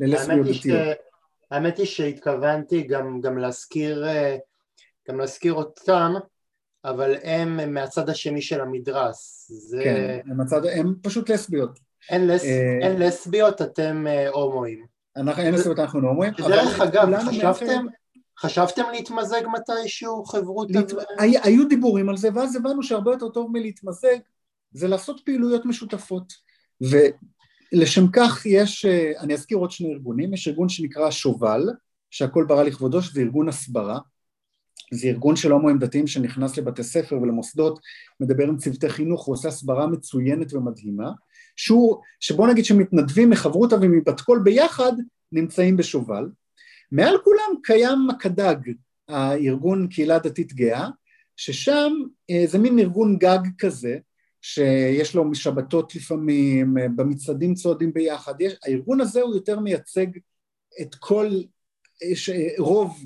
ללסביות דתיות. האמת היא שהתכוונתי גם, גם, להזכיר, גם להזכיר אותם, אבל הם מהצד השני של המדרס. זה... כן, הם, הצד, הם פשוט לסביות. אין, לס... uh... אין לסביות, אתם הומואים. אנחנו, אין לסביות, אנחנו הומואים. דרך אגב, חשבתם... חשבתם להתמזג מתישהו חברות? היו דיבורים על זה, ואז הבנו שהרבה יותר טוב מלהתמזג, זה לעשות פעילויות משותפות, ולשם כך יש, אני אזכיר עוד שני ארגונים, יש ארגון שנקרא שובל, שהכל ברא לכבודו, שזה ארגון הסברה, זה ארגון של הומואים דתיים שנכנס לבתי ספר ולמוסדות, מדבר עם צוותי חינוך, הוא עושה הסברה מצוינת ומדהימה, שהוא, שבוא נגיד שמתנדבים מחברותא ומבת קול ביחד, נמצאים בשובל, מעל כולם קיים הקד"ג, הארגון קהילה דתית גאה, ששם זה מין ארגון גג כזה, שיש לו משבתות לפעמים, במצעדים צועדים ביחד, יש, הארגון הזה הוא יותר מייצג את כל, ש, רוב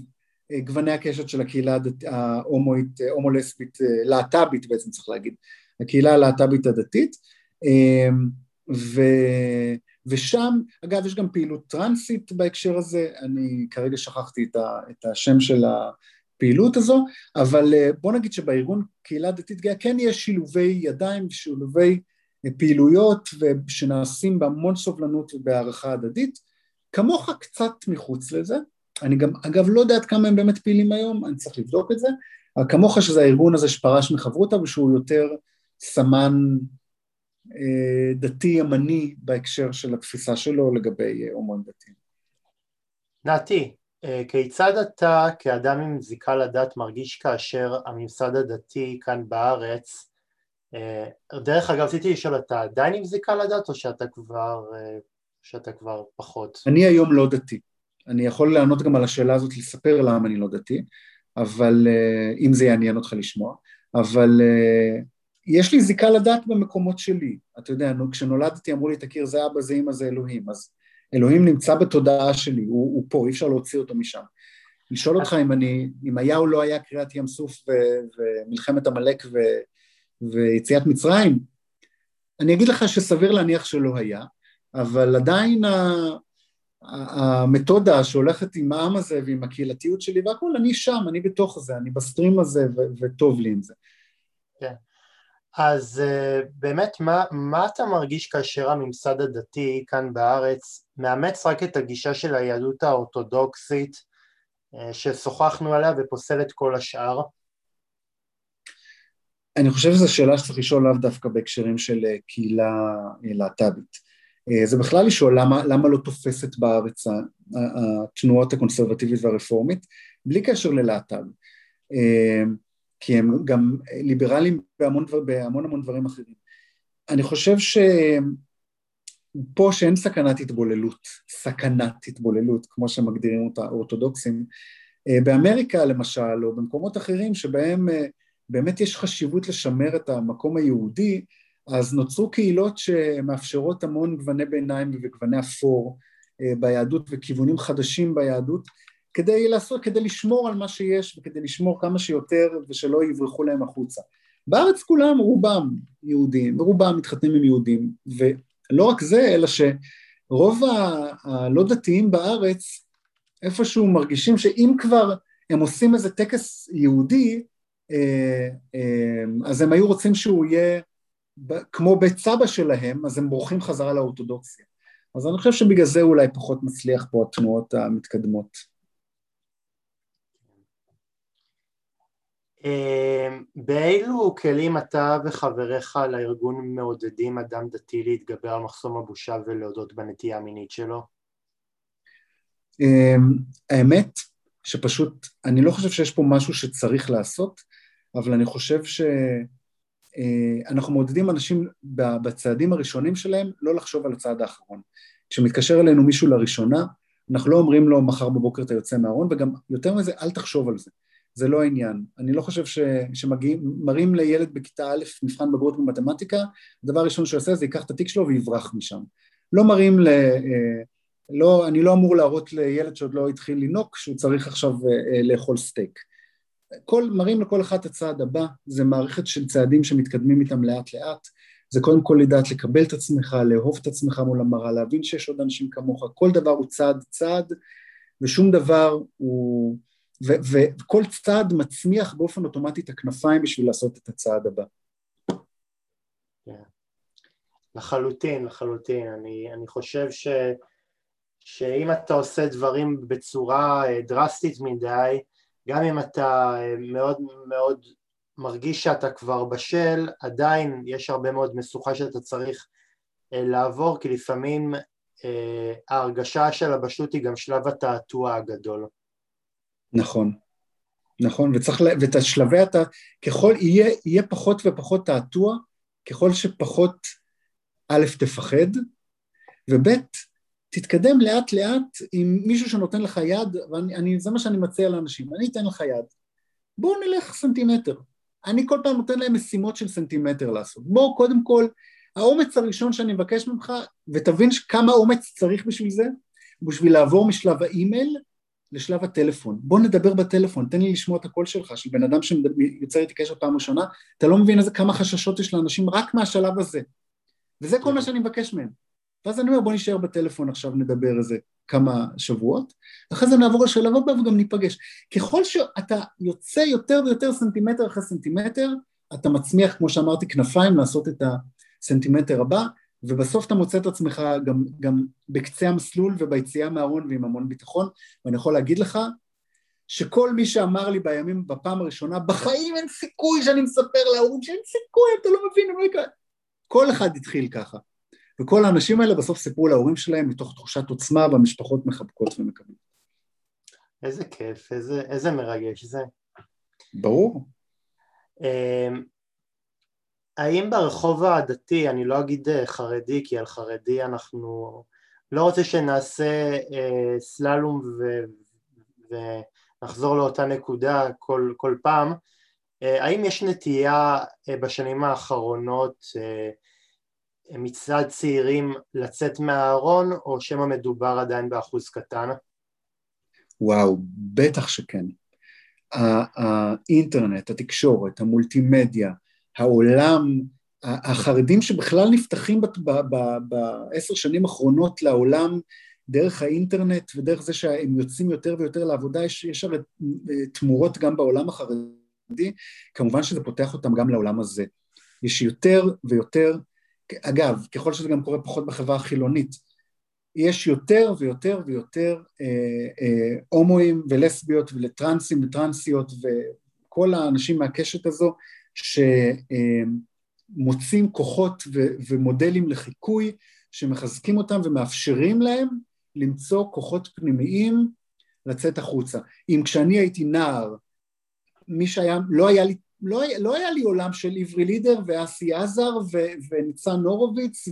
גווני הקשת של הקהילה ההומואית, הומולסבית, להט"בית בעצם צריך להגיד, הקהילה הלהט"בית הדתית, ו... ושם, אגב, יש גם פעילות טרנסית בהקשר הזה, אני כרגע שכחתי את, ה, את השם של הפעילות הזו, אבל בוא נגיד שבארגון קהילה דתית גאה, כן יש שילובי ידיים, שילובי פעילויות, שנעשים בהמון סובלנות ובהערכה הדדית, כמוך קצת מחוץ לזה, אני גם, אגב, לא יודעת כמה הם באמת פעילים היום, אני צריך לבדוק את זה, כמוך שזה הארגון הזה שפרש מחברותא, ושהוא יותר סמן... דתי ימני בהקשר של התפיסה שלו לגבי הומואים דתיים. נתי, כיצד אתה כאדם עם זיקה לדת מרגיש כאשר הממסד הדתי כאן בארץ, דרך אגב רציתי לשאול, אתה עדיין עם זיקה לדת או שאתה כבר, שאתה כבר פחות? אני היום לא דתי, אני יכול לענות גם על השאלה הזאת, לספר למה אני לא דתי, אבל אם זה יעניין אותך לשמוע, אבל יש לי זיקה לדת במקומות שלי, אתה יודע, כשנולדתי אמרו לי, תכיר זה אבא, זה אמא, זה אלוהים, אז אלוהים נמצא בתודעה שלי, הוא, הוא פה, אי אפשר להוציא אותו משם. לשאול אותך אם, אני, אם היה או לא היה קריאת ים סוף ו, ומלחמת עמלק ו, ויציאת מצרים, אני אגיד לך שסביר להניח שלא היה, אבל עדיין ה, המתודה שהולכת עם העם הזה ועם הקהילתיות שלי והכל, אני שם, אני בתוך זה, אני בסטרים הזה ו, וטוב לי עם זה. כן. אז באמת, מה, מה אתה מרגיש כאשר הממסד הדתי כאן בארץ מאמץ רק את הגישה של היהדות האורתודוקסית ששוחחנו עליה ופוסל את כל השאר? אני חושב שזו שאלה שצריך לשאול עליו דווקא בהקשרים של קהילה להט"בית. זה בכלל לשאול למה, למה לא תופסת בארץ התנועות הקונסרבטיבית והרפורמית, בלי קשר ללהט"ב. כי הם גם ליברלים בהמון, בהמון המון דברים אחרים. אני חושב ש פה שאין סכנת התבוללות, סכנת התבוללות, כמו שמגדירים אותה האורתודוקסים, באמריקה למשל, או במקומות אחרים שבהם באמת יש חשיבות לשמר את המקום היהודי, אז נוצרו קהילות שמאפשרות המון גווני ביניים וגווני אפור ביהדות, וכיוונים חדשים ביהדות, כדי לעשות, כדי לשמור על מה שיש, וכדי לשמור כמה שיותר, ושלא יברחו להם החוצה. בארץ כולם, רובם יהודים, רובם מתחתנים עם יהודים, ולא רק זה, אלא שרוב הלא דתיים בארץ, איפשהו מרגישים שאם כבר הם עושים איזה טקס יהודי, אז הם היו רוצים שהוא יהיה כמו בית סבא שלהם, אז הם בורחים חזרה לאורתודוקסיה. אז אני חושב שבגלל זה אולי פחות מצליח פה התנועות המתקדמות. באילו כלים אתה וחבריך לארגון מעודדים אדם דתי להתגבר על מחסום הבושה ולהודות בנטייה המינית שלו? האמת שפשוט אני לא חושב שיש פה משהו שצריך לעשות, אבל אני חושב שאנחנו מעודדים אנשים בצעדים הראשונים שלהם לא לחשוב על הצעד האחרון. כשמתקשר אלינו מישהו לראשונה, אנחנו לא אומרים לו מחר בבוקר אתה יוצא מהארון, וגם יותר מזה אל תחשוב על זה. זה לא העניין. אני לא חושב ש... שמראים לילד בכיתה א' מבחן בגרות במתמטיקה, הדבר הראשון שעושה זה ייקח את התיק שלו ויברח משם. לא מראים ל... לא, אני לא אמור להראות לילד שעוד לא התחיל לנוק, שהוא צריך עכשיו לאכול סטייק. כל, מראים לכל אחד הצעד הבא, זה מערכת של צעדים שמתקדמים איתם לאט לאט, זה קודם כל לדעת לקבל את עצמך, לאהוב את עצמך מול המראה, להבין שיש עוד אנשים כמוך, כל דבר הוא צעד צעד, ושום דבר הוא... וכל צעד מצמיח באופן אוטומטי את הכנפיים בשביל לעשות את הצעד הבא. לחלוטין, לחלוטין. אני, אני חושב ש, שאם אתה עושה דברים בצורה דרסטית מדי, גם אם אתה מאוד מאוד מרגיש שאתה כבר בשל, עדיין יש הרבה מאוד משוכה שאתה צריך לעבור, כי לפעמים ההרגשה של הבשות היא גם שלב התעתוע הגדול. נכון, נכון, וצריך, ותשלבי אתה, ככל, יהיה, יהיה פחות ופחות תעתוע, ככל שפחות א' תפחד, וב' תתקדם לאט לאט עם מישהו שנותן לך יד, ואני, אני, זה מה שאני מציע לאנשים, אני אתן לך יד, בואו נלך סנטימטר, אני כל פעם נותן להם משימות של סנטימטר לעשות, בואו קודם כל, האומץ הראשון שאני מבקש ממך, ותבין כמה אומץ צריך בשביל זה, בשביל לעבור משלב האימייל, לשלב הטלפון, בוא נדבר בטלפון, תן לי לשמוע את הקול שלך, של בן אדם שיוצר איתי קשר פעם ראשונה, אתה לא מבין איזה כמה חששות יש לאנשים רק מהשלב הזה, וזה כל מה שאני מבקש מהם, ואז אני אומר בוא נשאר בטלפון עכשיו נדבר איזה כמה שבועות, אחרי זה נעבור לשלב הבא וגם ניפגש, ככל שאתה יוצא יותר ויותר סנטימטר אחרי סנטימטר, אתה מצמיח כמו שאמרתי כנפיים לעשות את הסנטימטר הבא, ובסוף אתה מוצא את עצמך גם, גם בקצה המסלול וביציאה מהארון ועם המון ביטחון, ואני יכול להגיד לך שכל מי שאמר לי בימים בפעם הראשונה, בחיים אין סיכוי שאני מספר להורים שאין סיכוי, אתה לא מבין, אני לא יקרה. כל אחד התחיל ככה, וכל האנשים האלה בסוף סיפרו להורים שלהם מתוך תחושת עוצמה, והמשפחות מחבקות ומקבלות. איזה כיף, איזה, איזה מרגש זה. ברור. האם ברחוב העדתי, אני לא אגיד חרדי, כי על חרדי אנחנו לא רוצה שנעשה אה, סללום ו... ונחזור לאותה נקודה כל, כל פעם, אה, האם יש נטייה אה, בשנים האחרונות אה, מצד צעירים לצאת מהארון, או שמה מדובר עדיין באחוז קטן? וואו, בטח שכן. האינטרנט, התקשורת, המולטימדיה, העולם, החרדים שבכלל נפתחים בעשר שנים האחרונות לעולם, דרך האינטרנט ודרך זה שהם יוצאים יותר ויותר לעבודה, יש, יש הרי תמורות גם בעולם החרדי, כמובן שזה פותח אותם גם לעולם הזה. יש יותר ויותר, אגב, ככל שזה גם קורה פחות בחברה החילונית, יש יותר ויותר ויותר אה, אה, הומואים ולסביות ולטרנסים וטרנסיות וכל האנשים מהקשת הזו, שמוצאים כוחות ו- ומודלים לחיקוי, שמחזקים אותם ומאפשרים להם למצוא כוחות פנימיים לצאת החוצה. אם כשאני הייתי נער, מי שהיה, לא היה לי לא, לא היה לי עולם של עברי לידר ואסי עזר וניצן נורוביץ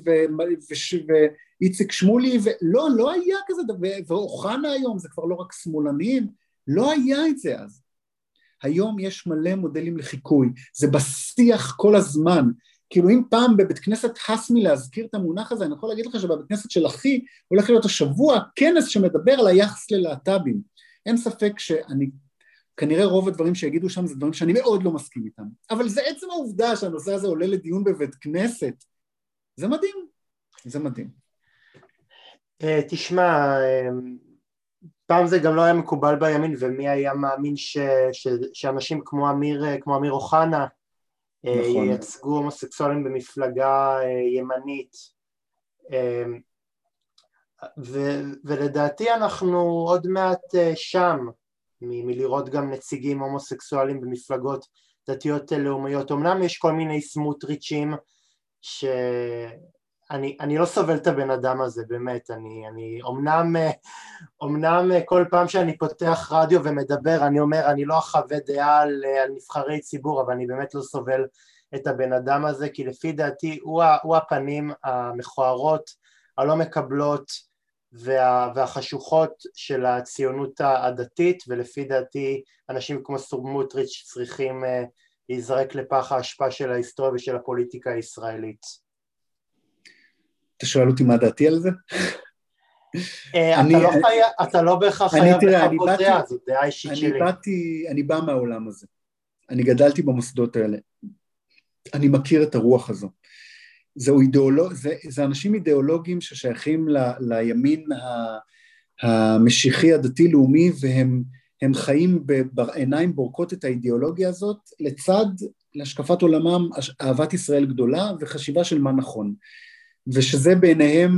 ואיציק שמולי, ולא, לא היה כזה, ואוחנה היום, זה כבר לא רק שמאלנים, לא היה את זה אז. היום יש מלא מודלים לחיקוי, זה בשיח כל הזמן, כאילו אם פעם בבית כנסת חסמי להזכיר את המונח הזה, אני יכול להגיד לך שבבית כנסת של אחי, הולך להיות השבוע כנס שמדבר על היחס ללהט"בים, אין ספק שאני, כנראה רוב הדברים שיגידו שם זה דברים שאני מאוד לא מסכים איתם, אבל זה עצם העובדה שהנושא הזה עולה לדיון בבית כנסת, זה מדהים, זה מדהים. תשמע, פעם זה גם לא היה מקובל בימין, ומי היה מאמין ש, ש, שאנשים כמו אמיר, כמו אמיר אוחנה, נכון. יצגו הומוסקסואלים במפלגה ימנית, ו, ולדעתי אנחנו עוד מעט שם, מ- מלראות גם נציגים הומוסקסואלים במפלגות דתיות לאומיות, אמנם יש כל מיני סמוטריצ'ים, ש... אני, אני לא סובל את הבן אדם הזה, באמת, אני, אני, אמנם, אמנם כל פעם שאני פותח רדיו ומדבר, אני אומר, אני לא אחווה דעה על, על נבחרי ציבור, אבל אני באמת לא סובל את הבן אדם הזה, כי לפי דעתי הוא, הוא הפנים המכוערות, הלא מקבלות וה, והחשוכות של הציונות הדתית, ולפי דעתי אנשים כמו סמוטריץ' צריכים להיזרק לפח ההשפעה של ההיסטוריה ושל הפוליטיקה הישראלית. אתה שואל אותי מה דעתי על זה? אתה לא בהכרח חייב לחכות דעה, זו דעה אישית שלי. אני בא מהעולם הזה, אני גדלתי במוסדות האלה, אני מכיר את הרוח הזו, זה אנשים אידיאולוגיים ששייכים לימין המשיחי הדתי-לאומי, והם חיים בעיניים בורקות את האידיאולוגיה הזאת, לצד להשקפת עולמם אהבת ישראל גדולה וחשיבה של מה נכון. ושזה בעיניהם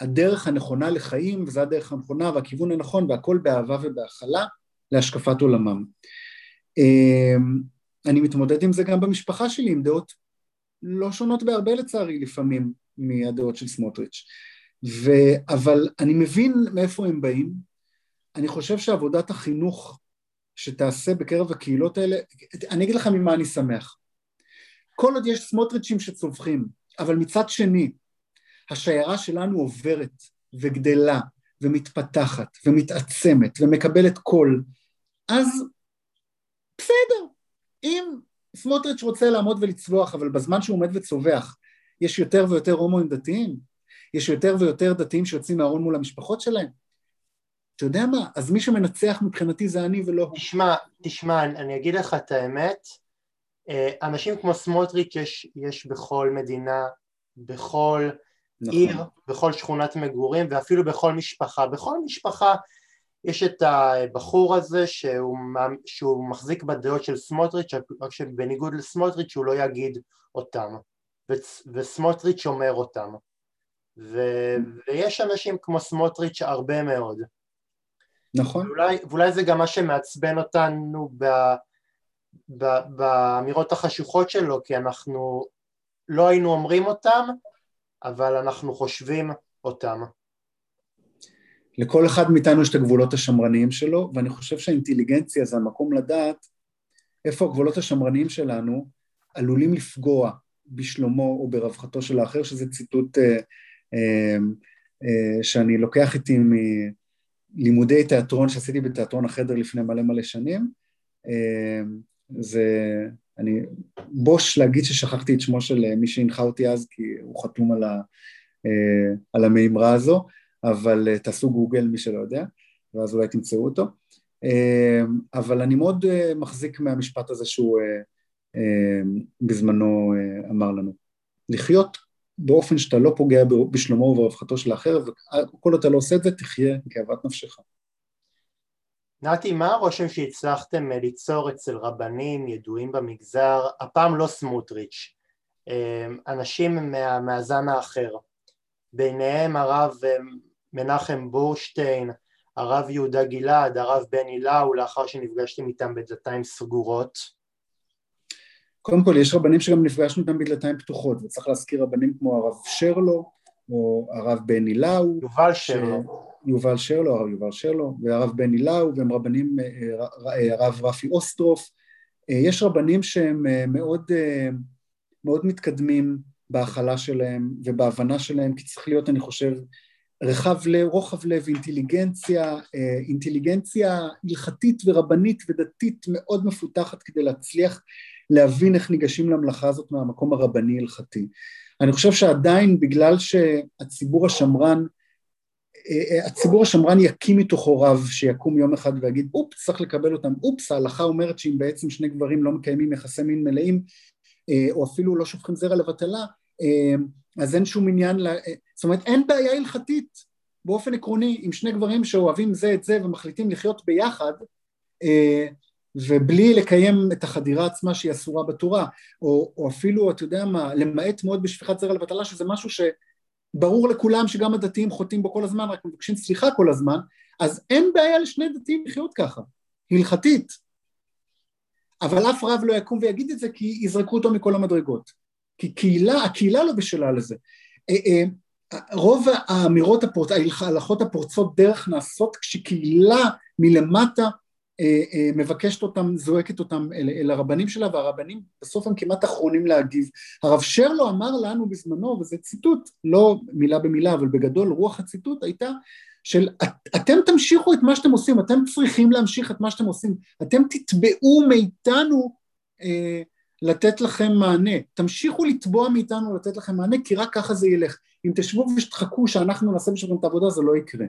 הדרך הנכונה לחיים, וזה הדרך הנכונה והכיוון הנכון, והכל באהבה ובהכלה להשקפת עולמם. אני מתמודד עם זה גם במשפחה שלי, עם דעות לא שונות בהרבה לצערי לפעמים מהדעות של סמוטריץ', אבל אני מבין מאיפה הם באים. אני חושב שעבודת החינוך שתעשה בקרב הקהילות האלה, אני אגיד לך ממה אני שמח. כל עוד יש סמוטריצ'ים שצווחים, אבל מצד שני, השיירה שלנו עוברת וגדלה ומתפתחת ומתעצמת ומקבלת קול, אז בסדר, אם סמוטריץ' רוצה לעמוד ולצלוח, אבל בזמן שהוא עומד וצובח, יש יותר ויותר הומואים דתיים, יש יותר ויותר דתיים שיוצאים מהארון מול המשפחות שלהם, אתה יודע מה? אז מי שמנצח מבחינתי זה אני ולא הוא. תשמע, תשמע, אני אגיד לך את האמת, אנשים כמו סמוטריץ' יש, יש בכל מדינה, בכל... עיר, בכל שכונת מגורים ואפילו בכל משפחה, בכל משפחה יש את הבחור הזה שהוא, שהוא מחזיק בדעות של סמוטריץ', רק שבניגוד לסמוטריץ' הוא לא יגיד אותם, וסמוטריץ' אומר אותם, ו, ויש אנשים כמו סמוטריץ' הרבה מאוד, נכון. ואולי, ואולי זה גם מה שמעצבן אותנו ב, ב, באמירות החשוכות שלו, כי אנחנו לא היינו אומרים אותם, אבל אנחנו חושבים אותם. לכל אחד מאיתנו יש את הגבולות השמרניים שלו, ואני חושב שהאינטליגנציה זה המקום לדעת איפה הגבולות השמרניים שלנו עלולים לפגוע בשלומו או ברווחתו של האחר, שזה ציטוט אה, אה, אה, שאני לוקח איתי מלימודי תיאטרון שעשיתי בתיאטרון החדר לפני מלא מלא שנים, אה, זה... אני בוש להגיד ששכחתי את שמו של מי שהנחה אותי אז, כי הוא חתום על, ה, על המאמרה הזו, אבל תעשו גוגל מי שלא יודע, ואז אולי תמצאו אותו, אבל אני מאוד מחזיק מהמשפט הזה שהוא בזמנו אמר לנו, לחיות באופן שאתה לא פוגע בשלומו וברווחתו של האחר, וכל אתה לא עושה את זה, תחיה כאוות נפשך. נתי, מה הרושם שהצלחתם ליצור אצל רבנים ידועים במגזר, הפעם לא סמוטריץ', אנשים מה, מהזן האחר, ביניהם הרב מנחם בורשטיין, הרב יהודה גלעד, הרב בני לאו, לאחר שנפגשתם איתם בדלתיים סגורות? קודם כל, יש רבנים שגם נפגשנו איתם בדלתיים פתוחות, וצריך להזכיר רבנים כמו הרב שרלו, או הרב בני לאו, יובל שרלו. יובל שרלו, הרב יובל שרלו, והרב בני לאו, והם רבנים, הרב רפי אוסטרוף, יש רבנים שהם מאוד, מאוד מתקדמים בהכלה שלהם ובהבנה שלהם, כי צריך להיות, אני חושב, רחב לב, רוחב לב, אינטליגנציה, אינטליגנציה הלכתית ורבנית ודתית מאוד מפותחת כדי להצליח להבין איך ניגשים למלאכה הזאת מהמקום הרבני הלכתי. אני חושב שעדיין בגלל שהציבור השמרן, הציבור השמרן יקים מתוך הוריו שיקום יום אחד ויגיד, אופס, צריך לקבל אותם, אופס, ההלכה אומרת שאם בעצם שני גברים לא מקיימים יחסי מין מלאים, או אפילו לא שופכים זרע לבטלה, אז אין שום עניין, זאת אומרת, אין בעיה הלכתית באופן עקרוני, עם שני גברים שאוהבים זה את זה ומחליטים לחיות ביחד, ובלי לקיים את החדירה עצמה שהיא אסורה בתורה, או, או אפילו, אתה יודע מה, למעט מאוד בשפיכת זרע לבטלה, שזה משהו שברור לכולם שגם הדתיים חוטאים בו כל הזמן, רק מבקשים סליחה כל הזמן, אז אין בעיה לשני דתיים לחיות ככה, הלכתית. אבל אף רב לא יקום ויגיד את זה, כי יזרקו אותו מכל המדרגות. כי קהילה, הקהילה לא בשלה לזה. רוב האמירות, ההלכות הפורצות דרך נעשות, כשקהילה מלמטה, מבקשת אותם, זועקת אותם אל, אל הרבנים שלה, והרבנים בסוף הם כמעט אחרונים להגיב. הרב שרלו אמר לנו בזמנו, וזה ציטוט, לא מילה במילה, אבל בגדול רוח הציטוט הייתה, של את, אתם תמשיכו את מה שאתם עושים, אתם צריכים להמשיך את מה שאתם עושים, אתם תתבעו מאיתנו אה, לתת לכם מענה, תמשיכו לתבוע מאיתנו לתת לכם מענה, כי רק ככה זה ילך. אם תשבו ושתחכו שאנחנו נעשה בשביל את העבודה, זה לא יקרה.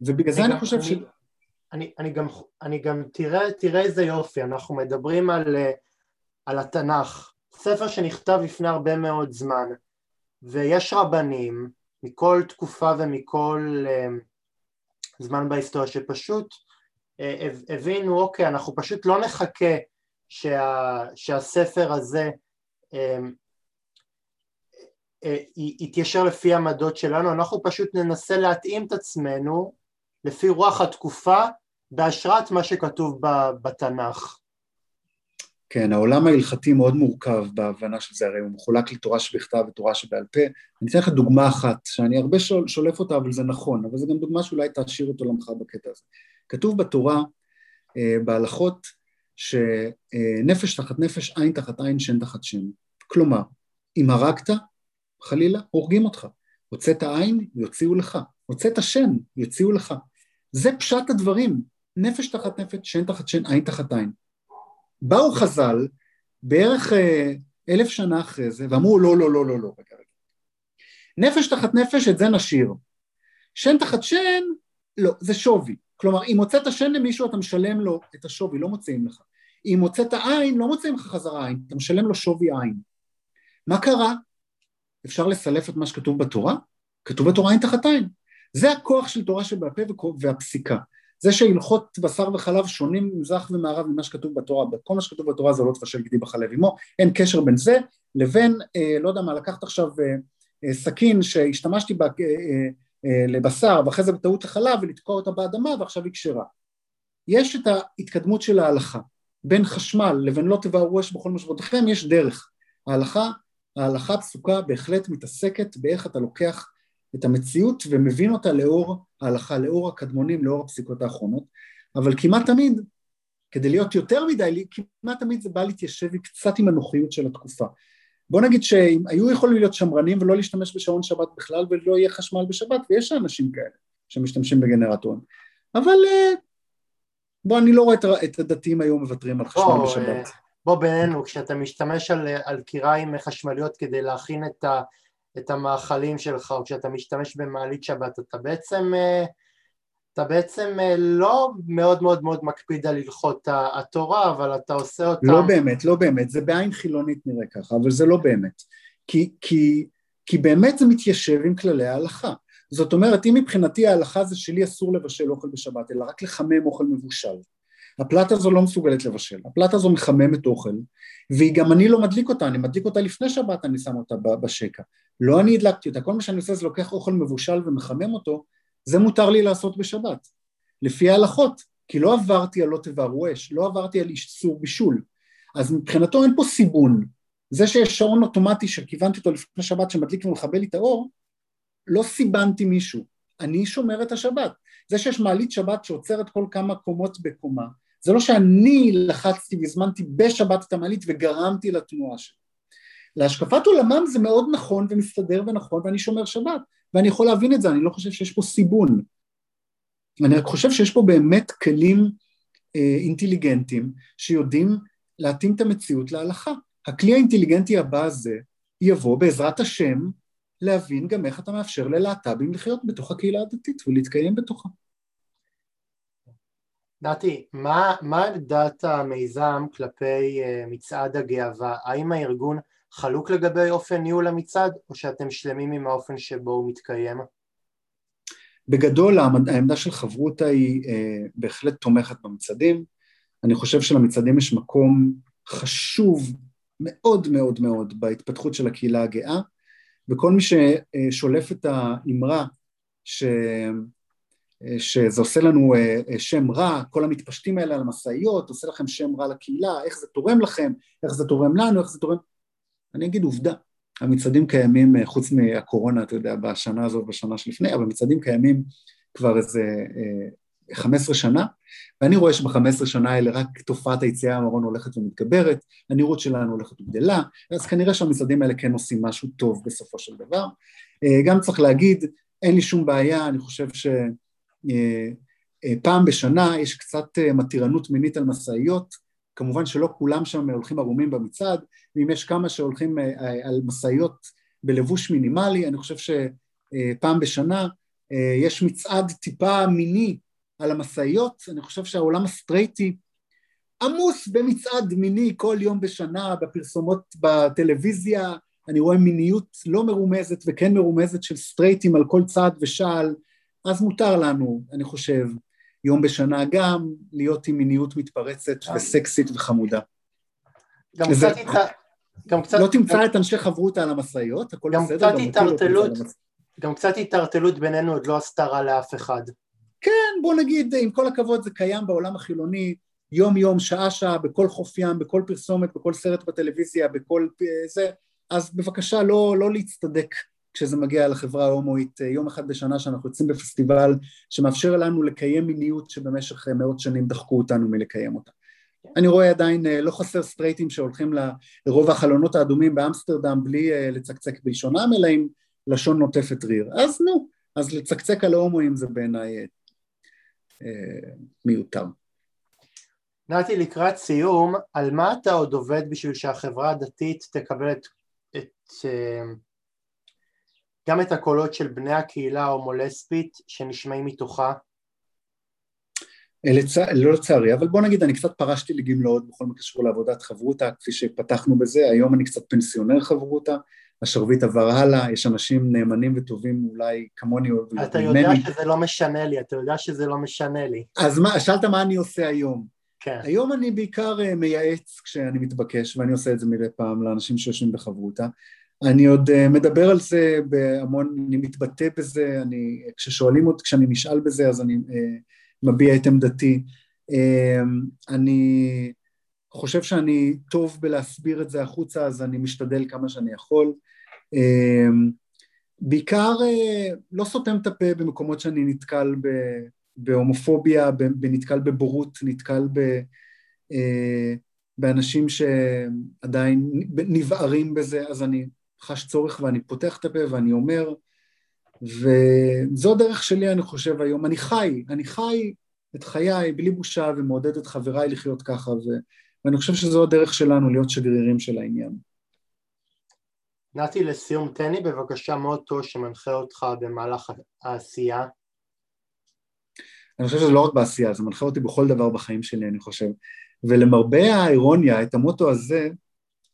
ובגלל זה אני חושב ש... אני, אני גם, אני גם, תראה, תראה איזה יופי, אנחנו מדברים על, על התנ"ך, ספר שנכתב לפני הרבה מאוד זמן, ויש רבנים מכל תקופה ומכל זמן בהיסטוריה שפשוט הבינו, אוקיי, אנחנו פשוט לא נחכה שה, שהספר הזה יתיישר לפי העמדות שלנו, אנחנו פשוט ננסה להתאים את עצמנו לפי רוח התקופה בהשראת מה שכתוב בתנ"ך. כן, העולם ההלכתי מאוד מורכב בהבנה של זה, הרי הוא מחולק לתורה שבכתב ותורה שבעל פה. אני אתן לך דוגמה אחת, שאני הרבה שולף אותה, אבל זה נכון, אבל זה גם דוגמה שאולי תעשיר את עולמך בקטע הזה. כתוב בתורה, בהלכות, שנפש תחת נפש, עין תחת עין, שן תחת שן. כלומר, אם הרגת, חלילה, הורגים אותך. הוצאת העין, יוציאו לך. הוצאת השן, יוציאו לך. זה פשט הדברים, נפש תחת נפש, שן תחת שן, עין תחת עין. באו חז"ל, בערך אלף שנה אחרי זה, ואמרו, לא, לא, לא, לא, לא, רגע, רגע. נפש תחת נפש, את זה נשאיר. שן תחת שן, לא, זה שווי. כלומר, אם הוצאת השן למישהו, אתה משלם לו את השווי, לא מוצאים לך. אם הוצאת העין, לא מוצאים לך חזרה עין, אתה משלם לו שווי עין. מה קרה? אפשר לסלף את מה שכתוב בתורה? כתוב בתורה עין תחת עין. זה הכוח של תורה שבעל פה והפסיקה. זה שהלכות בשר וחלב שונים מזרח ומערב ממה שכתוב בתורה. כל מה שכתוב בתורה זה לא תבשל גדי בחלב עמו. אין קשר בין זה לבין, אה, לא יודע מה, לקחת עכשיו אה, אה, סכין שהשתמשתי בה אה, אה, לבשר, ואחרי זה בטעות לחלב, ולתקוע אותה באדמה, ועכשיו היא כשרה. יש את ההתקדמות של ההלכה. בין חשמל לבין לא תבערו אש בכל מושבותיכם, יש דרך. ההלכה, ההלכה פסוקה בהחלט מתעסקת באיך אתה לוקח את המציאות ומבין אותה לאור ההלכה, לאור הקדמונים, לאור הפסיקות האחרונות, אבל כמעט תמיד, כדי להיות יותר מדי, כמעט תמיד זה בא להתיישב קצת עם הנוחיות של התקופה. בוא נגיד שאם היו יכולים להיות שמרנים ולא להשתמש בשעון שבת בכלל, ולא יהיה חשמל בשבת, ויש אנשים כאלה שמשתמשים בגנרטורון. אבל בוא, אני לא רואה את הדתיים היום מוותרים על חשמל בוא, בשבת. בוא בינינו, כשאתה משתמש על, על קיריים חשמליות כדי להכין את ה... את המאכלים שלך, או כשאתה משתמש במעלית שבת, אתה בעצם, אתה בעצם לא מאוד מאוד מאוד מקפיד על הלכות התורה, אבל אתה עושה אותם... לא באמת, לא באמת, זה בעין חילונית נראה ככה, אבל זה לא באמת, כי, כי, כי באמת זה מתיישב עם כללי ההלכה, זאת אומרת, אם מבחינתי ההלכה זה שלי אסור לבשל אוכל בשבת, אלא רק לחמם אוכל מבושל, הפלטה הזו לא מסוגלת לבשל, הפלטה הזו מחממת אוכל, והיא גם אני לא מדליק אותה, אני מדליק אותה לפני שבת, אני שם אותה בשקע, לא אני הדלקתי אותה, כל מה שאני עושה זה לוקח אוכל מבושל ומחמם אותו, זה מותר לי לעשות בשבת, לפי ההלכות, כי לא עברתי על לא תבערו אש, לא עברתי על איסור בישול, אז מבחינתו אין פה סיבון, זה שיש שעון אוטומטי שכיוונתי אותו לפני שבת, שמדליק ומחבל לי את האור, לא סיבנתי מישהו, אני שומר את השבת, זה שיש מעלית שבת שעוצרת כל כמה קומות בקומה, זה לא שאני לחצתי והזמנתי בשבת את המעלית וגרמתי לתנועה שלי. להשקפת עולמם זה מאוד נכון ומסתדר ונכון, ואני שומר שבת, ואני יכול להבין את זה, אני לא חושב שיש פה סיבון. אני רק חושב שיש פה באמת כלים אה, אינטליגנטיים, שיודעים להתאים את המציאות להלכה. הכלי האינטליגנטי הבא הזה, יבוא בעזרת השם, להבין גם איך אתה מאפשר ללהט"בים לחיות בתוך הקהילה הדתית, ולהתקיים בתוכה. נתי, מה, מה דעת המיזם כלפי uh, מצעד הגאווה? האם הארגון חלוק לגבי אופן ניהול המצעד, או שאתם שלמים עם האופן שבו הוא מתקיים? בגדול, העמדה של חברותא היא uh, בהחלט תומכת במצעדים. אני חושב שלמצעדים יש מקום חשוב מאוד מאוד מאוד בהתפתחות של הקהילה הגאה, וכל מי ששולף את האמרה ש... שזה עושה לנו שם רע, כל המתפשטים האלה על המסעיות, עושה לכם שם רע לקהילה, איך זה תורם לכם, איך זה תורם לנו, איך זה תורם... אני אגיד עובדה, המצעדים קיימים, חוץ מהקורונה, אתה יודע, בשנה הזאת, בשנה שלפני, אבל המצעדים קיימים כבר איזה חמש עשרה שנה, ואני רואה שבחמש עשרה שנה האלה רק תופעת היציאה מהארון הולכת ומתגברת, הנראות שלנו הולכת וגדלה, אז כנראה שהמצעדים האלה כן עושים משהו טוב בסופו של דבר. גם צריך להגיד, אין לי שום בעיה, אני חושב ש... פעם בשנה יש קצת מתירנות מינית על מסעיות, כמובן שלא כולם שם הולכים ערומים במצעד, ואם יש כמה שהולכים על מסעיות בלבוש מינימלי, אני חושב שפעם בשנה יש מצעד טיפה מיני על המסעיות, אני חושב שהעולם הסטרייטי עמוס במצעד מיני כל יום בשנה, בפרסומות בטלוויזיה, אני רואה מיניות לא מרומזת וכן מרומזת של סטרייטים על כל צעד ושעל, אז מותר לנו, אני חושב, יום בשנה גם להיות עם מיניות מתפרצת וסקסית וחמודה. גם וזה... קצת איתה... גם קצת... לא תמצא גם... את אנשי חברותא על המסעיות, הכל גם בסדר. קצת גם, התארטלות, לא גם קצת התארטלות בינינו עוד לא הסתרה לאף אחד. כן, בוא נגיד, עם כל הכבוד זה קיים בעולם החילוני, יום יום, שעה שעה, בכל חוף ים, בכל פרסומת, בכל סרט בטלוויזיה, בכל זה, אז בבקשה לא, לא להצטדק. כשזה מגיע לחברה ההומואית, יום אחד בשנה שאנחנו יוצאים בפסטיבל, שמאפשר לנו לקיים מיניות שבמשך מאות שנים דחקו אותנו מלקיים אותה. אני רואה עדיין לא חסר סטרייטים שהולכים לרוב החלונות האדומים באמסטרדם, בלי לצקצק בלשונם, אלא עם לשון נוטפת ריר. אז נו, אז לצקצק על ההומואים זה בעיניי מיותר. נתי, לקראת סיום, על מה אתה עוד עובד בשביל שהחברה הדתית תקבל את... את גם את הקולות של בני הקהילה ההומולסבית שנשמעים מתוכה? לצ... לא לצערי, אבל בוא נגיד, אני קצת פרשתי לגמלאות בכל מקשור לעבודת חברותא, כפי שפתחנו בזה, היום אני קצת פנסיונר חברותא, השרביט עבר הלאה, יש אנשים נאמנים וטובים אולי כמוני או... אתה יודע ממני. שזה לא משנה לי, אתה יודע שזה לא משנה לי. אז מה, שאלת מה אני עושה היום? כן. היום אני בעיקר מייעץ כשאני מתבקש, ואני עושה את זה מדי פעם לאנשים שיושבים בחברותא, אני עוד מדבר על זה בהמון, אני מתבטא בזה, אני, כששואלים אותי, כשאני נשאל בזה, אז אני אה, מביע את עמדתי. אה, אני חושב שאני טוב בלהסביר את זה החוצה, אז אני משתדל כמה שאני יכול. אה, בעיקר אה, לא סותם את הפה במקומות שאני נתקל ב, בהומופוביה, ב, נתקל בבורות, נתקל ב... אה, באנשים שעדיין נבערים בזה, אז אני חש צורך ואני פותח את הפה ואני אומר, וזו דרך שלי אני חושב היום, אני חי, אני חי את חיי בלי בושה ומעודד את חבריי לחיות ככה, ו... ואני חושב שזו הדרך שלנו להיות שגרירים של העניין. נתי, לסיום תני בבקשה מוטו שמנחה אותך במהלך העשייה. אני חושב שזה לא רק בעשייה, זה מנחה אותי בכל דבר בחיים שלי אני חושב, ולמרבה האירוניה, את המוטו הזה,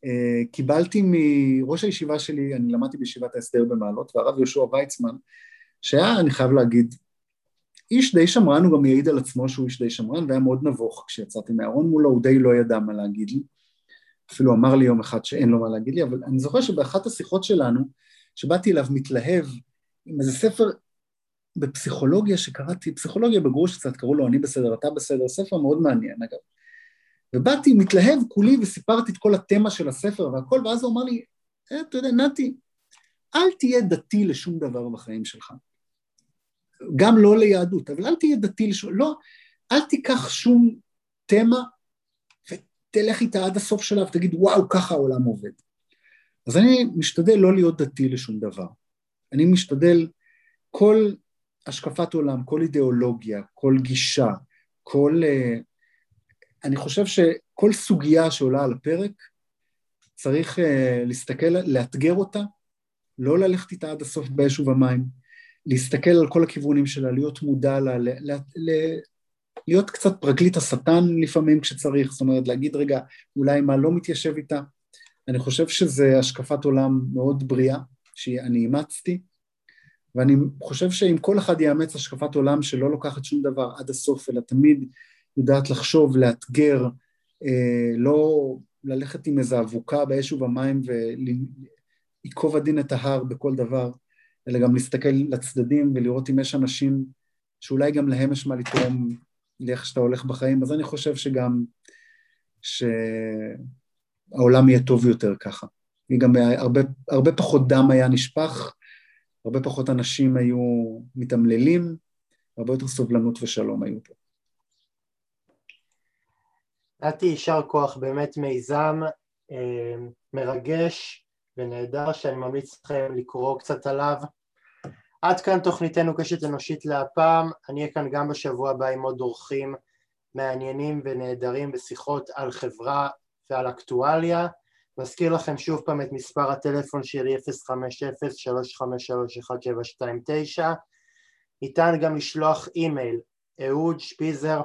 אה, קיבלתי מראש הישיבה שלי, אני למדתי בישיבת ההסדר במעלות, והרב יהושע ויצמן, שהיה, אני חייב להגיד, איש די שמרן, הוא גם יעיד על עצמו שהוא איש די שמרן, והיה מאוד נבוך כשיצאתי מהארון מולו, הוא די לא ידע מה להגיד לי, אפילו אמר לי יום אחד שאין לו מה להגיד לי, אבל אני זוכר שבאחת השיחות שלנו, שבאתי אליו מתלהב, עם איזה ספר בפסיכולוגיה שקראתי, פסיכולוגיה בגרוש קצת, קראו לו אני בסדר, אתה בסדר, ספר מאוד מעניין, אגב. ובאתי, מתלהב כולי, וסיפרתי את כל התמה של הספר והכל, ואז הוא אמר לי, אתה יודע, נתי, אל תהיה דתי לשום דבר בחיים שלך. גם לא ליהדות, אבל אל תהיה דתי לשום, לא, אל תיקח שום תמה, ותלך איתה עד הסוף שלה, ותגיד, וואו, ככה העולם עובד. אז אני משתדל לא להיות דתי לשום דבר. אני משתדל, כל השקפת עולם, כל אידיאולוגיה, כל גישה, כל, אני חושב שכל סוגיה שעולה על הפרק, צריך להסתכל, לאתגר אותה, לא ללכת איתה עד הסוף באש ובמים, להסתכל על כל הכיוונים שלה, להיות מודע לה, לה, לה, לה, להיות קצת פרגלית השטן לפעמים כשצריך, זאת אומרת להגיד רגע, אולי מה לא מתיישב איתה, אני חושב שזה השקפת עולם מאוד בריאה, שאני אימצתי, ואני חושב שאם כל אחד יאמץ השקפת עולם שלא לוקחת שום דבר עד הסוף, אלא תמיד יודעת לחשוב, לאתגר, אה, לא ללכת עם איזו אבוקה באש ובמים ולעיקוב הדין את ההר בכל דבר, אלא גם להסתכל לצדדים ולראות אם יש אנשים שאולי גם להם יש מה לתרום לאיך שאתה הולך בחיים, אז אני חושב שגם שהעולם יהיה טוב יותר ככה. גם הרבה, הרבה פחות דם היה נשפך, הרבה פחות אנשים היו מתמללים, הרבה יותר סובלנות ושלום היו פה. נתי, יישר כוח, באמת מיזם אה, מרגש ונהדר שאני ממליץ לכם לקרוא קצת עליו. עד כאן תוכניתנו קשת אנושית להפעם, אני אהיה כאן גם בשבוע הבא עם עוד אורחים מעניינים ונהדרים בשיחות על חברה ועל אקטואליה. מזכיר לכם שוב פעם את מספר הטלפון שלי אפס חמש אפס שלוש חמש שלוש אחת שבע שתיים תשע, ניתן גם לשלוח אימייל אהוד שפיזר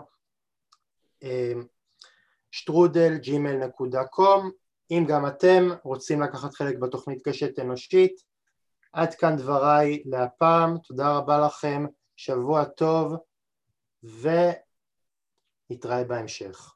שטרודל ג'ימייל נקודה קום, אם גם אתם רוצים לקחת חלק בתוכנית קשת אנושית. עד כאן דבריי להפעם, תודה רבה לכם, שבוע טוב ונתראה בהמשך.